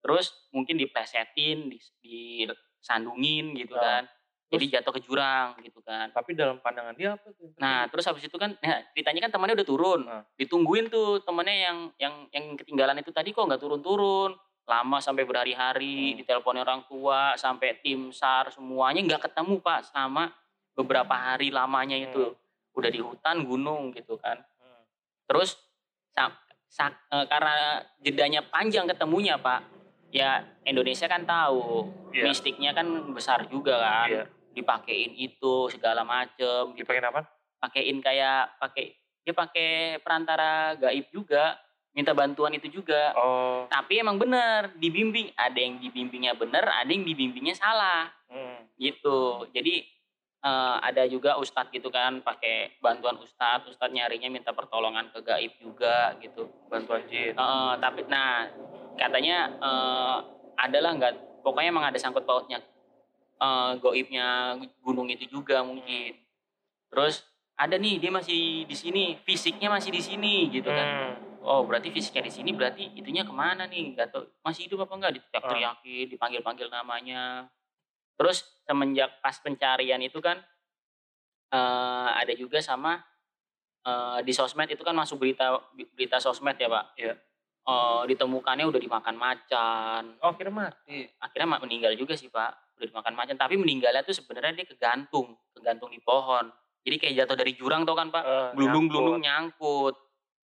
Terus mungkin diplesetin, disandungin gitu kan. Terus, jadi jatuh ke jurang gitu kan. Tapi dalam pandangan dia apa tuh? Nah, terus habis itu kan ceritanya kan temannya udah turun. Ditungguin tuh temannya yang ketinggalan itu tadi, kok nggak turun-turun. Lama sampai berhari-hari, diteleponin orang tua, sampai tim SAR semuanya nggak ketemu Pak sama beberapa hari lamanya itu. Udah di hutan gunung gitu kan. Terus karena jedanya panjang ketemunya Pak, ya Indonesia kan tahu mistiknya kan besar juga kan, dipakein itu segala macem. Dipakein apa? Pakein kayak pakai perantara gaib juga, minta bantuan itu juga. Tapi emang bener dibimbing, ada yang dibimbingnya bener, ada yang dibimbingnya salah gitu. Jadi ada juga ustadz gitu kan, pakai bantuan ustadz nyarinya minta pertolongan ke gaib juga gitu, bantuan jin. Tapi nah katanya adalah nggak, pokoknya emang ada sangkut pautnya gaibnya gunung itu juga mungkin. Terus ada nih dia masih di sini, fisiknya masih di sini gitu kan. Oh berarti fisiknya di sini, berarti itunya kemana nih? Gak tau masih hidup apa enggak? Diteriak-teriakin, dipanggil-panggil namanya. Terus semenjak pas pencarian itu kan ada juga sama di sosmed itu kan masuk berita sosmed ya Pak. Iya. Ditemukannya udah dimakan macan. Oh, akhirnya mati. Akhirnya meninggal juga sih Pak. Udah dimakan macan, tapi meninggalnya tuh sebenarnya dia kegantung di pohon. Jadi kayak jatuh dari jurang tau kan Pak, blundung-blundung nyangkut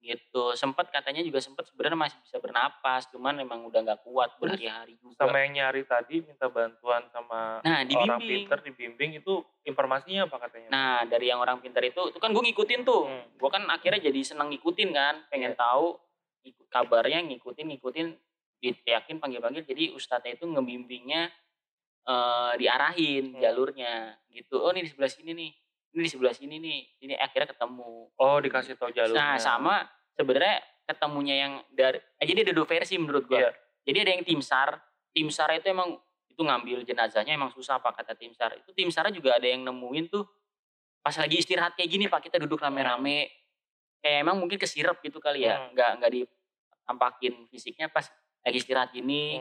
gitu. Sempat katanya juga sebenarnya masih bisa bernapas, cuman emang udah nggak kuat berhari-hari juga. Sama yang nyari tadi minta bantuan sama orang pinter dibimbing itu informasinya apa katanya? Nah dari yang orang pinter itu kan gue ngikutin tuh, gue kan akhirnya jadi senang ngikutin kan, pengen tahu kabarnya ngikutin, diteriakin panggil-panggil, jadi ustadznya itu ngebimbingnya diarahin jalurnya gitu. Oh ini di sebelah sini nih. Ini di sebelah sini nih, ini akhirnya ketemu. Oh dikasih tahu jalurnya. Nah sama sebenarnya ketemunya yang dari, jadi ada dua versi menurut gue. Yeah. Jadi ada yang tim sar itu emang itu ngambil jenazahnya emang susah Pak kata tim sar. Itu tim sarnya juga ada yang nemuin tuh pas lagi istirahat kayak gini Pak, kita duduk rame-rame, kayak emang mungkin kesirep gitu kali ya, nggak ditampakin fisiknya pas lagi istirahat gini.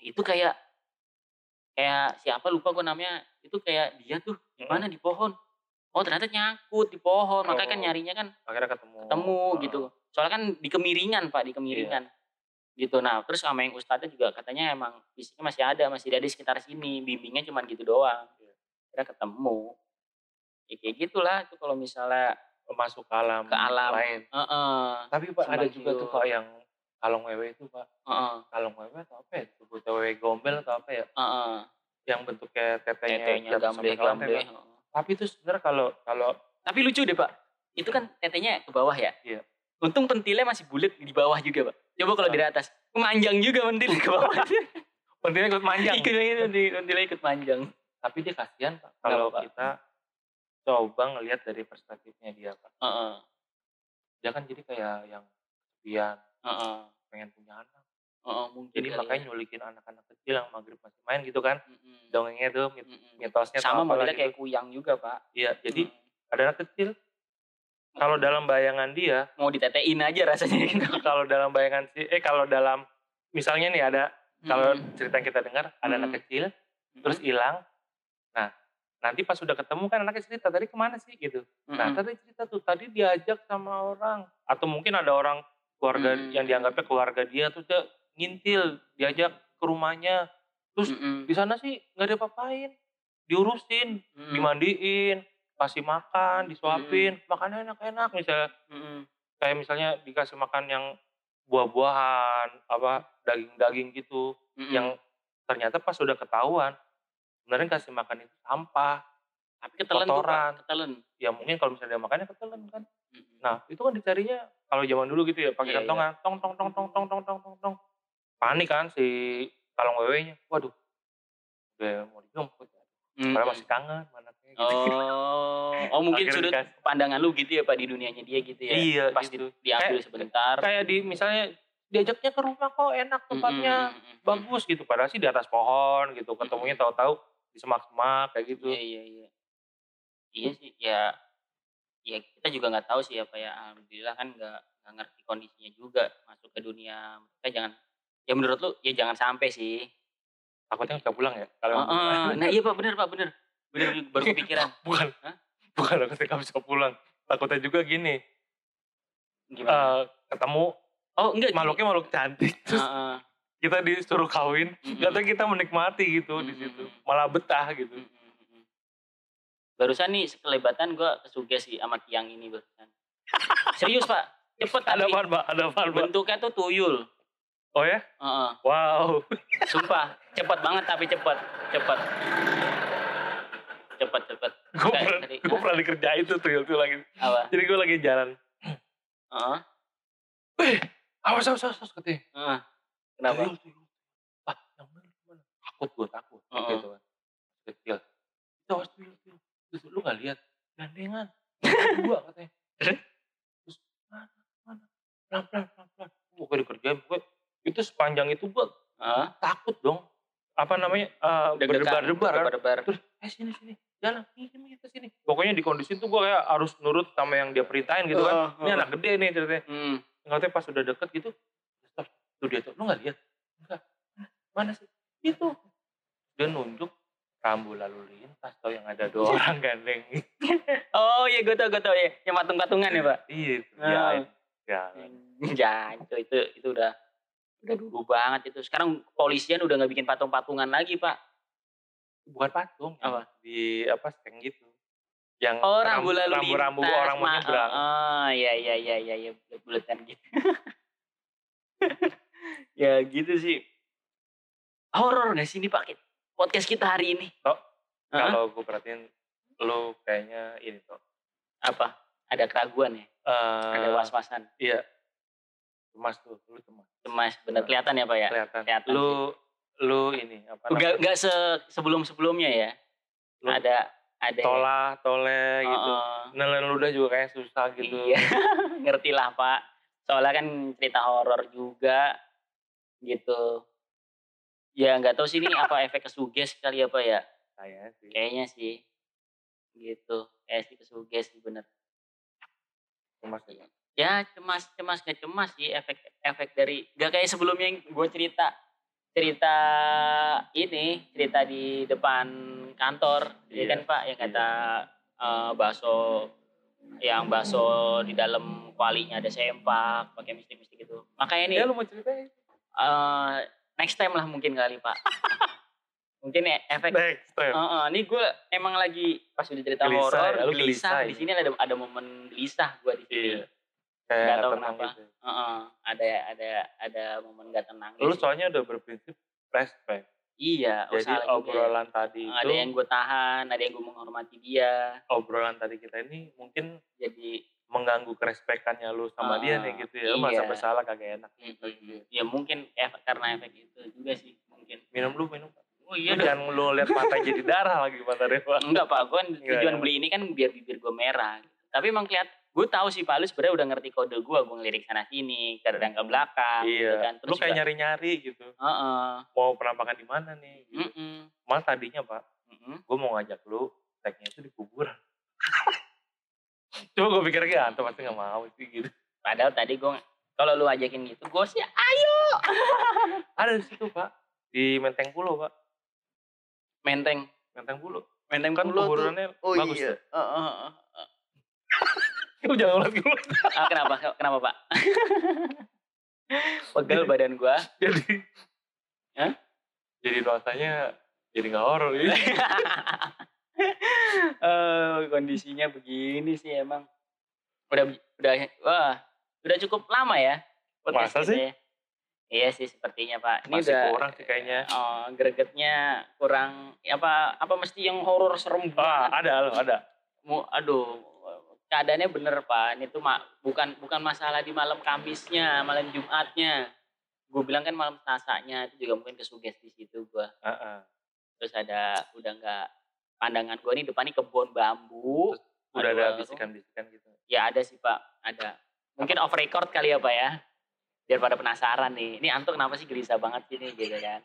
Itu kayak siapa lupa gue namanya, itu kayak dia tuh gimana di pohon. Oh ternyata nyangkut di pohon, makanya kan nyarinya kan akhirnya ketemu gitu. Soalnya kan di kemiringan Pak, iya. Gitu. Nah terus sama yang ustadznya juga katanya emang fisiknya masih ada di sekitar sini, bimbingnya cuma gitu doang. Iya. Akhirnya ketemu. Ya kayak gitulah itu kalau misalnya masuk ke alam lain. Tapi Pak ada juga tuh Pak yang kalong wewe itu Pak. Kalong wewe atau apa ya? Tuh wewe gombel atau apa ya? Yang bentuknya tetenya gambe. Tapi itu sebenarnya kalau tapi lucu deh Pak, itu kan tetenya ke bawah ya. Iya. Untung pentilnya masih bulat di bawah juga Pak. Coba kalau dari atas, memanjang juga pentilnya ke bawah. Pentilnya ikut manjang. Pentilnya ikut manjang. Tapi dia kasihan Pak. Kalau kita coba ngelihat dari perspektifnya dia Pak. Dia kan jadi kayak yang kesepian, pengen punya anak. Mungkin jadi makanya nyulikin anak-anak kecil yang maghrib masih main gitu kan, dongengnya tuh mitosnya sama modelnya kayak kuyang juga Pak. Iya, jadi ada anak kecil kalau dalam bayangan dia mau ditetein aja rasanya. Kalau dalam bayangan kalau dalam misalnya nih ada kalau cerita yang kita dengar ada anak kecil terus hilang. Nah nanti pas sudah ketemu kan anaknya cerita tadi kemana sih gitu. Nah tadi cerita tuh tadi diajak sama orang atau mungkin ada orang keluarga yang dianggapnya keluarga dia terus dia ngintil, diajak ke rumahnya, terus di sana sih nggak ada apa-apain, diurusin, dimandiin, kasih makan, disuapin, makannya enak-enak misalnya, kayak misalnya dikasih makan yang buah-buahan, apa daging-daging gitu, yang ternyata pas udah ketahuan, sebenarnya kasih makan itu sampah, tapi ketelan kotoran, tuh ketelan, ya mungkin kalau misalnya dia makannya ketelan kan, nah itu kan dicarinya kalau zaman dulu gitu ya pakai kentongan, tong. Panik kan si kalong wewenya, waduh, udah mau dijemput, karena masih kangen, mana kayak gitu. Oh mungkin sudut pandangan lu gitu ya Pak di dunianya dia gitu ya, iya, pas gitu. Diambil sebentar. Kayak di misalnya diajaknya ke rumah kok enak tempatnya, bagus gitu, padahal sih di atas pohon gitu, ketemunya tahu-tahu di semak-semak kayak gitu. Iya. Iya sih ya, ya kita juga nggak tahu sih ya Pak ya, alhamdulillah kan nggak ngerti kondisinya juga masuk ke dunia mereka. Jangan ya menurut lu ya jangan sampai sih, takutnya nggak pulang ya kalau nah iya Pak bener baru kepikiran. bukan aku nggak bisa pulang, takutnya juga gini ketemu makhluknya makhluk cantik terus kita disuruh kawin, katanya kita menikmati gitu di situ malah betah gitu. Barusan nih sekelebatan gue kesugesti sama tiang ini barusan. Serius Pak, cepet tadi. Ada apaan, Pak? Bentuknya tuh tuyul. Oh ya? Wow. Sumpah, cepet banget tapi cepet. Gue pernah dikerjain tuh tuyul lagi. Apa? Jadi gue lagi jalan. Wih, awas katanya. Kenapa? Tuyul. Ah, yang mana? Takut. Gitu kan. Kecil. Itu awas tuyul. Terus lu gak lihat gandengan dua katanya, terus mana pelan. Gue dikerjain itu sepanjang itu gue takut dong, apa namanya berdebar-debar. Terus sini jalan mikir ke sini. Pokoknya di kondisi itu gue kayak harus nurut sama yang dia perintahin gitu kan. Ini anak gede nih ceritanya. Katanya pas udah deket gitu, stop, tuh dia tuh, lu nggak lihat? Enggak. Mana sih? Itu. Dia nunjuk rambu lalu lintas tau yang ada dua orang gandeng. Oh iya gue tau, ya. Yang matung-matungan ya Pak? Iya. Jangan, itu udah dulu banget itu. Sekarang polisian udah nggak bikin patung-patungan lagi Pak. Bukan patung, apa? Di apa steng gitu. Yang rambu-rambu orang mau nyebrang. Oh iya, bulet-buletan gitu. Ya gitu sih. Horor nggak sih ini Pak podcast kita hari ini? Toh, kalau gue perhatiin lo kayaknya ini toh. Apa? Ada keraguan ya? Ada was-wasan? Iya. Cemas tuh, lu cemas. Cemas, bener kelihatan ya Pak ya? Kelihatan. Lu ini apa? Gak sebelum-sebelumnya ya? Lu ada toleh gitu. Nelen ludah juga kayak susah gitu. Iya, ngerti lah Pak. Soalnya kan cerita horor juga gitu. Ya nggak tahu sih ini apa efek kesuges kali apa ya? Kayaknya sih. Gitu. Kayak sih kesuges bener. Cemas ya? Ya cemas sih efek dari gak kayak sebelumnya yang gue cerita di depan kantor ya kan Pak yang kata bakso di dalam kualinya ada sempak pakai mistik gitu makanya nih ya lu mau ceritain next time lah mungkin kali Pak. Mungkin efek next time ini gue emang lagi pas udah cerita horor gelisah di sini ada momen gelisah gue di sini yeah. Kayak gak tau kenapa gitu. Ada momen gak tenang lu gitu. Soalnya udah berprinsip respect. Iya jadi obrolan juga. Tadi itu ada yang gue tahan, ada yang gue menghormati dia. Obrolan tadi kita ini mungkin jadi mengganggu kerespekannya lu sama dia nih gitu ya. Lu merasa bersalah kagak enak gitu. Ya mungkin karena efek itu juga sih mungkin. Minum. Oh iya lu jangan lu lihat mata jadi darah lagi mata Reva. Enggak Pak, gue tujuan beli ini kan biar bibir gue merah gitu. Tapi emang kelihatan gue tahu sih Pak Lu sebenarnya udah ngerti kode gue ngelirik sana sini, kadang ke belakang, iya. Gitu kan. Terus lu kayak nyari-nyari gitu. Mau penampakan di mana nih? Gitu. Malah tadinya Pak, gue mau ngajak lu, tagnya itu di kuburan. Coba gue pikir kayak, antum pasti nggak mau sih gitu. Padahal tadi gue, kalau lu ajakin gitu, gue sih ayo. Ada di situ Pak, di Menteng Pulo Pak. Menteng Pulo. Menteng kan Pulo kuburannya bagus iya. Tuh. Lu jangan ulat gue. Kenapa Pak? Pegel badan gue. Jadi nuansanya jadi gak horor gitu. Kondisinya begini sih emang. Udah cukup lama ya. Masa sih? Ya. Iya sih sepertinya Pak. Ini masih udah kurang sih kayaknya. Gregetnya kurang. Apa mesti yang horor serem banget? Ada. Aduh. Keadaannya bener Pak, ini tuh bukan masalah di malam Kamisnya, malam Jumatnya. Gue bilang kan malam Selasanya itu juga mungkin kesugesti situ gue. Terus ada udah nggak pandangan gue nih depannya kebun bambu. Terus udah ada bisikan-bisikan gitu. Ya ada sih Pak, ada. Mungkin off record kali ya Pak ya, biar pada penasaran nih. Ini Anto kenapa sih gelisah banget gini gitu kan?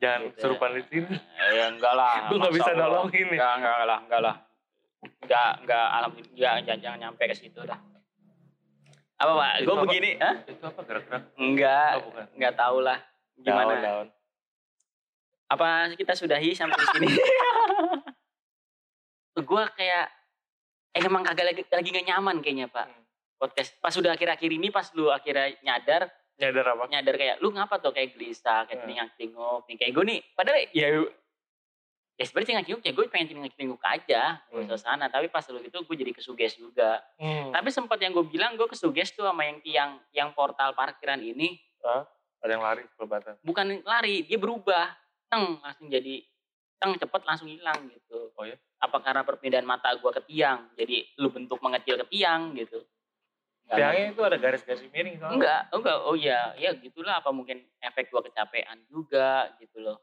Jangan serupan di sini. Ya enggak lah. Gue nggak bisa nolongin nih. Enggak lah. Enggak alhamdulillah jangan nyampe ke situ dah. Apa Pak? Gue begini, hah? Itu apa gerak-gerak? Enggak tahulah gimana. Daun. Apa kita sudahi sampai di sini? Gue kayak emang kagak lagi gak nyaman kayaknya Pak. Podcast pas udah akhir-akhir ini pas lu akhirnya nyadar apa? Nyadar kayak lu ngapa tuh kayak gelisah, kayak tingok-tingok, kayak gue nih. Padahal ya sebenernya tinggal-tinggal ya gue pengen tinggal-tinggal aja gue suasana tapi pas dulu itu gue jadi kesuges juga tapi sempat yang gue bilang gue kesuges tuh sama yang portal parkiran ini ada yang lari kelebatan bukan lari dia berubah langsung jadi cepet langsung hilang gitu. Oh ya apa karena perpindahan mata gue ke tiang jadi lu bentuk mengecil ke tiang gitu. Tiangnya itu ada garis-garis miring soalnya enggak oh ya gitulah apa mungkin efek gue kecapean juga gitu loh.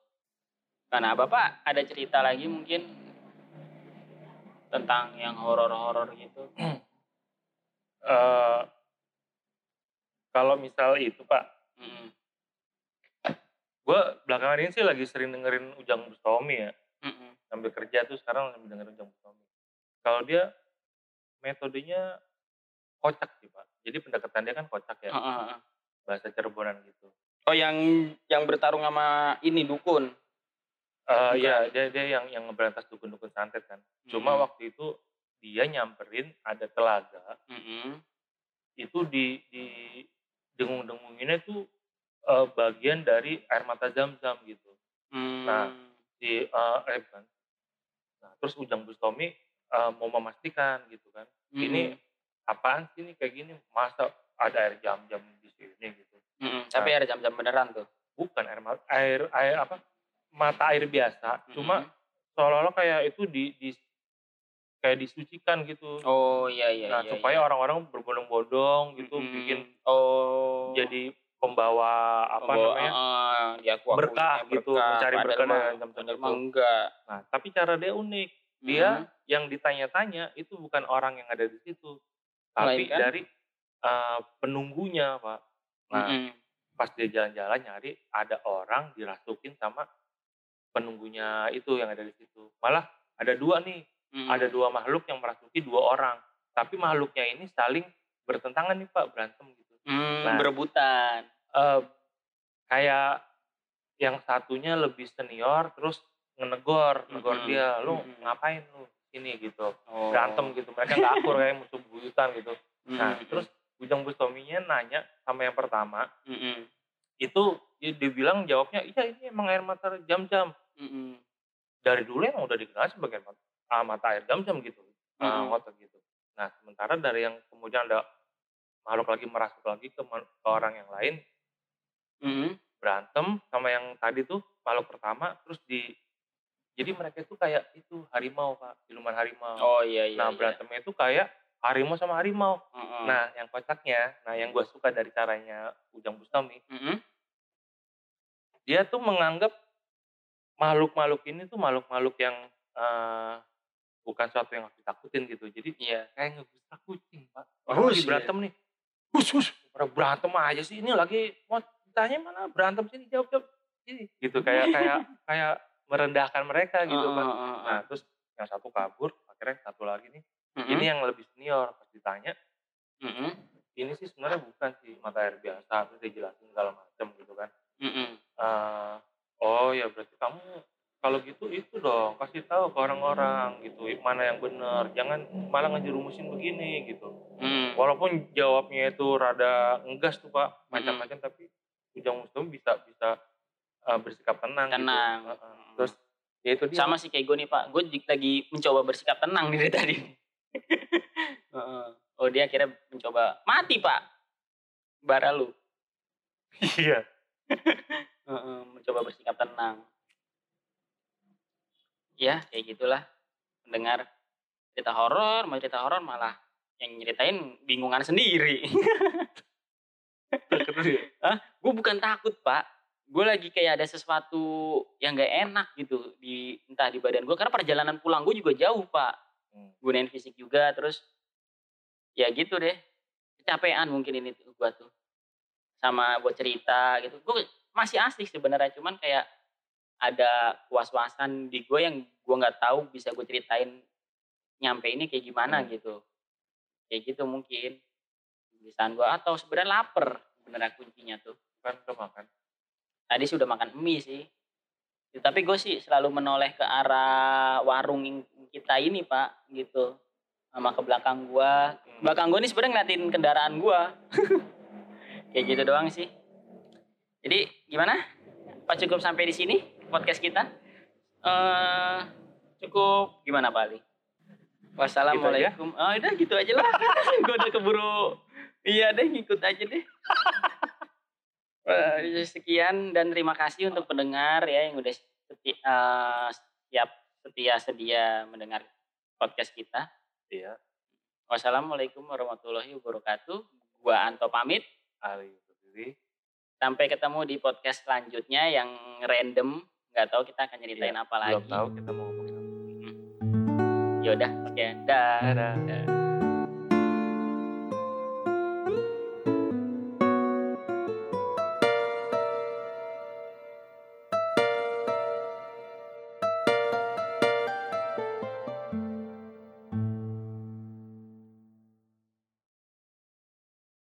Karena Bapak ada cerita lagi mungkin tentang yang horor-horor gitu. Kalau misal itu Pak, gue belakangan ini sih lagi sering dengerin Ujang Bustomi ya. sambil kerja tuh sekarang lebih dengerin jamu suami. Kalau dia metodenya kocak sih Pak. Jadi pendekatan dia kan kocak ya. Bahasa Cirebonan gitu. Oh yang bertarung sama ini dukun. Iya dia yang ngeberantas dukun-dukun santet kan. Cuma waktu itu dia nyamperin ada telaga. Itu di dengung-dengunginnya tuh bagian dari air mata Zam-Zam gitu. Nah di kan. Nah terus Ujang Bustami mau memastikan gitu kan. Ini apaan sih ini kayak gini, masa ada air Zam-Zam di sini gitu. Nah, tapi air Zam-Zam beneran tuh? Bukan air apa? Mata air biasa. Cuma seolah-olah kayak itu di kayak disucikan gitu. Oh iya. Nah iya, supaya orang-orang berbondong-bondong gitu bikin jadi pembawa berkah gitu, mencari berkah dan enggak. Nah tapi cara dia unik. Dia yang ditanya-tanya itu bukan orang yang ada di situ, tapi melainkan dari penunggunya Pak. Nah pas dia jalan-jalan nyari ada orang dirasukin sama penunggunya itu yang ada di situ. Malah ada dua nih. Ada dua makhluk yang merasuki dua orang, tapi makhluknya ini saling bertentangan nih Pak, berantem gitu. Nah, berebutan. Kayak yang satunya lebih senior, terus negor dia, lu ngapain lu ini gitu, berantem gitu. Mereka nggak akur kayak musuh buyutan gitu. Nah, terus Ujang Bustominya nanya sama yang pertama, itu dia bilang jawabnya, iya ini emang air mata Zam-Zam. Dari dulu emang udah dikenal sebagai mata air Zam-Zam gitu, ngotot gitu. Nah sementara dari yang kemudian ada makhluk lagi merasuk lagi ke orang yang lain, berantem sama yang tadi tuh makhluk pertama, terus jadi mereka itu kayak itu harimau Pak, siluman harimau. Oh iya. Nah berantemnya itu kayak harimau sama harimau. Nah yang kocaknya, yang gue suka dari caranya Ujang Bustami, dia tuh menganggap makhluk-makhluk ini tuh makhluk-makhluk yang bukan suatu yang harus ditakutin gitu. Jadi kayak ngegusak kucing Pak. Orang lagi berantem nih. Orang berantem aja sih ini lagi. Mau ditanya mana berantem sini, jawab sini. Gitu kayak merendahkan mereka gitu Pak. Nah terus yang satu kabur, akhirnya yang satu lagi nih. Ini yang lebih senior pas ditanya. Ini sih sebenarnya bukan sih mata air biasa. Terus dia jelasin segala macam gitu kan. Oh ya berarti kamu kalau gitu itu dong kasih tahu ke orang-orang gitu mana yang benar, jangan malah ngejerumusin begini gitu. Walaupun jawabnya itu rada ngegas tuh Pak, macam-macam, tapi Ujang Muslim bisa bersikap tenang. Gitu. Terus ya itu dia. Sama sih kayak gue nih Pak, gue lagi mencoba bersikap tenang dari tadi. Oh dia akhirnya mencoba mati Pak, bara lu. Iya. Mencoba bersikap tenang. Ya, kayak gitulah. Mendengar cerita horor malah yang nyeritain bingungan sendiri. Takut ya? Gue bukan takut, Pak. Gue lagi kayak ada sesuatu yang gak enak gitu entah di badan gue, karena perjalanan pulang gue juga jauh, Pak. Gunain fisik juga, terus ya gitu deh. Kecapean mungkin ini gue tuh. Sama buat cerita gitu. Gue masih asik sebenarnya, cuman kayak ada was-wasan di gue yang gue nggak tahu bisa gue ceritain nyampe ini kayak gimana gitu. Kayak gitu mungkin bisaan gue, atau sebenarnya lapar sebenarnya kuncinya tuh. Kan udah makan. Tadi sih udah makan mie sih. Tapi gue sih selalu menoleh ke arah warung kita ini Pak gitu. Sama ke belakang gue. Belakang gue ini sebenarnya ngeliatin kendaraan gue. Kayak gitu doang sih. Jadi gimana? Pak cukup sampai di sini? Podcast kita cukup gimana Pak Ali? Wassalamualaikum. Gitu aja? Oh udah gitu aja lah. Gue udah keburu. Iya deh ngikut aja deh. Sekian dan terima kasih untuk pendengar ya yang udah setia sedia mendengar podcast kita. Iya. Wassalamualaikum warahmatullahi wabarakatuh. Gua Anto pamit. Ali berdiri. Sampai ketemu di podcast selanjutnya yang random. Gak tahu kita akan nyeritain apa lagi. Belum tahu kita mau ngomongin apa. Yaudah, oke. Dadah.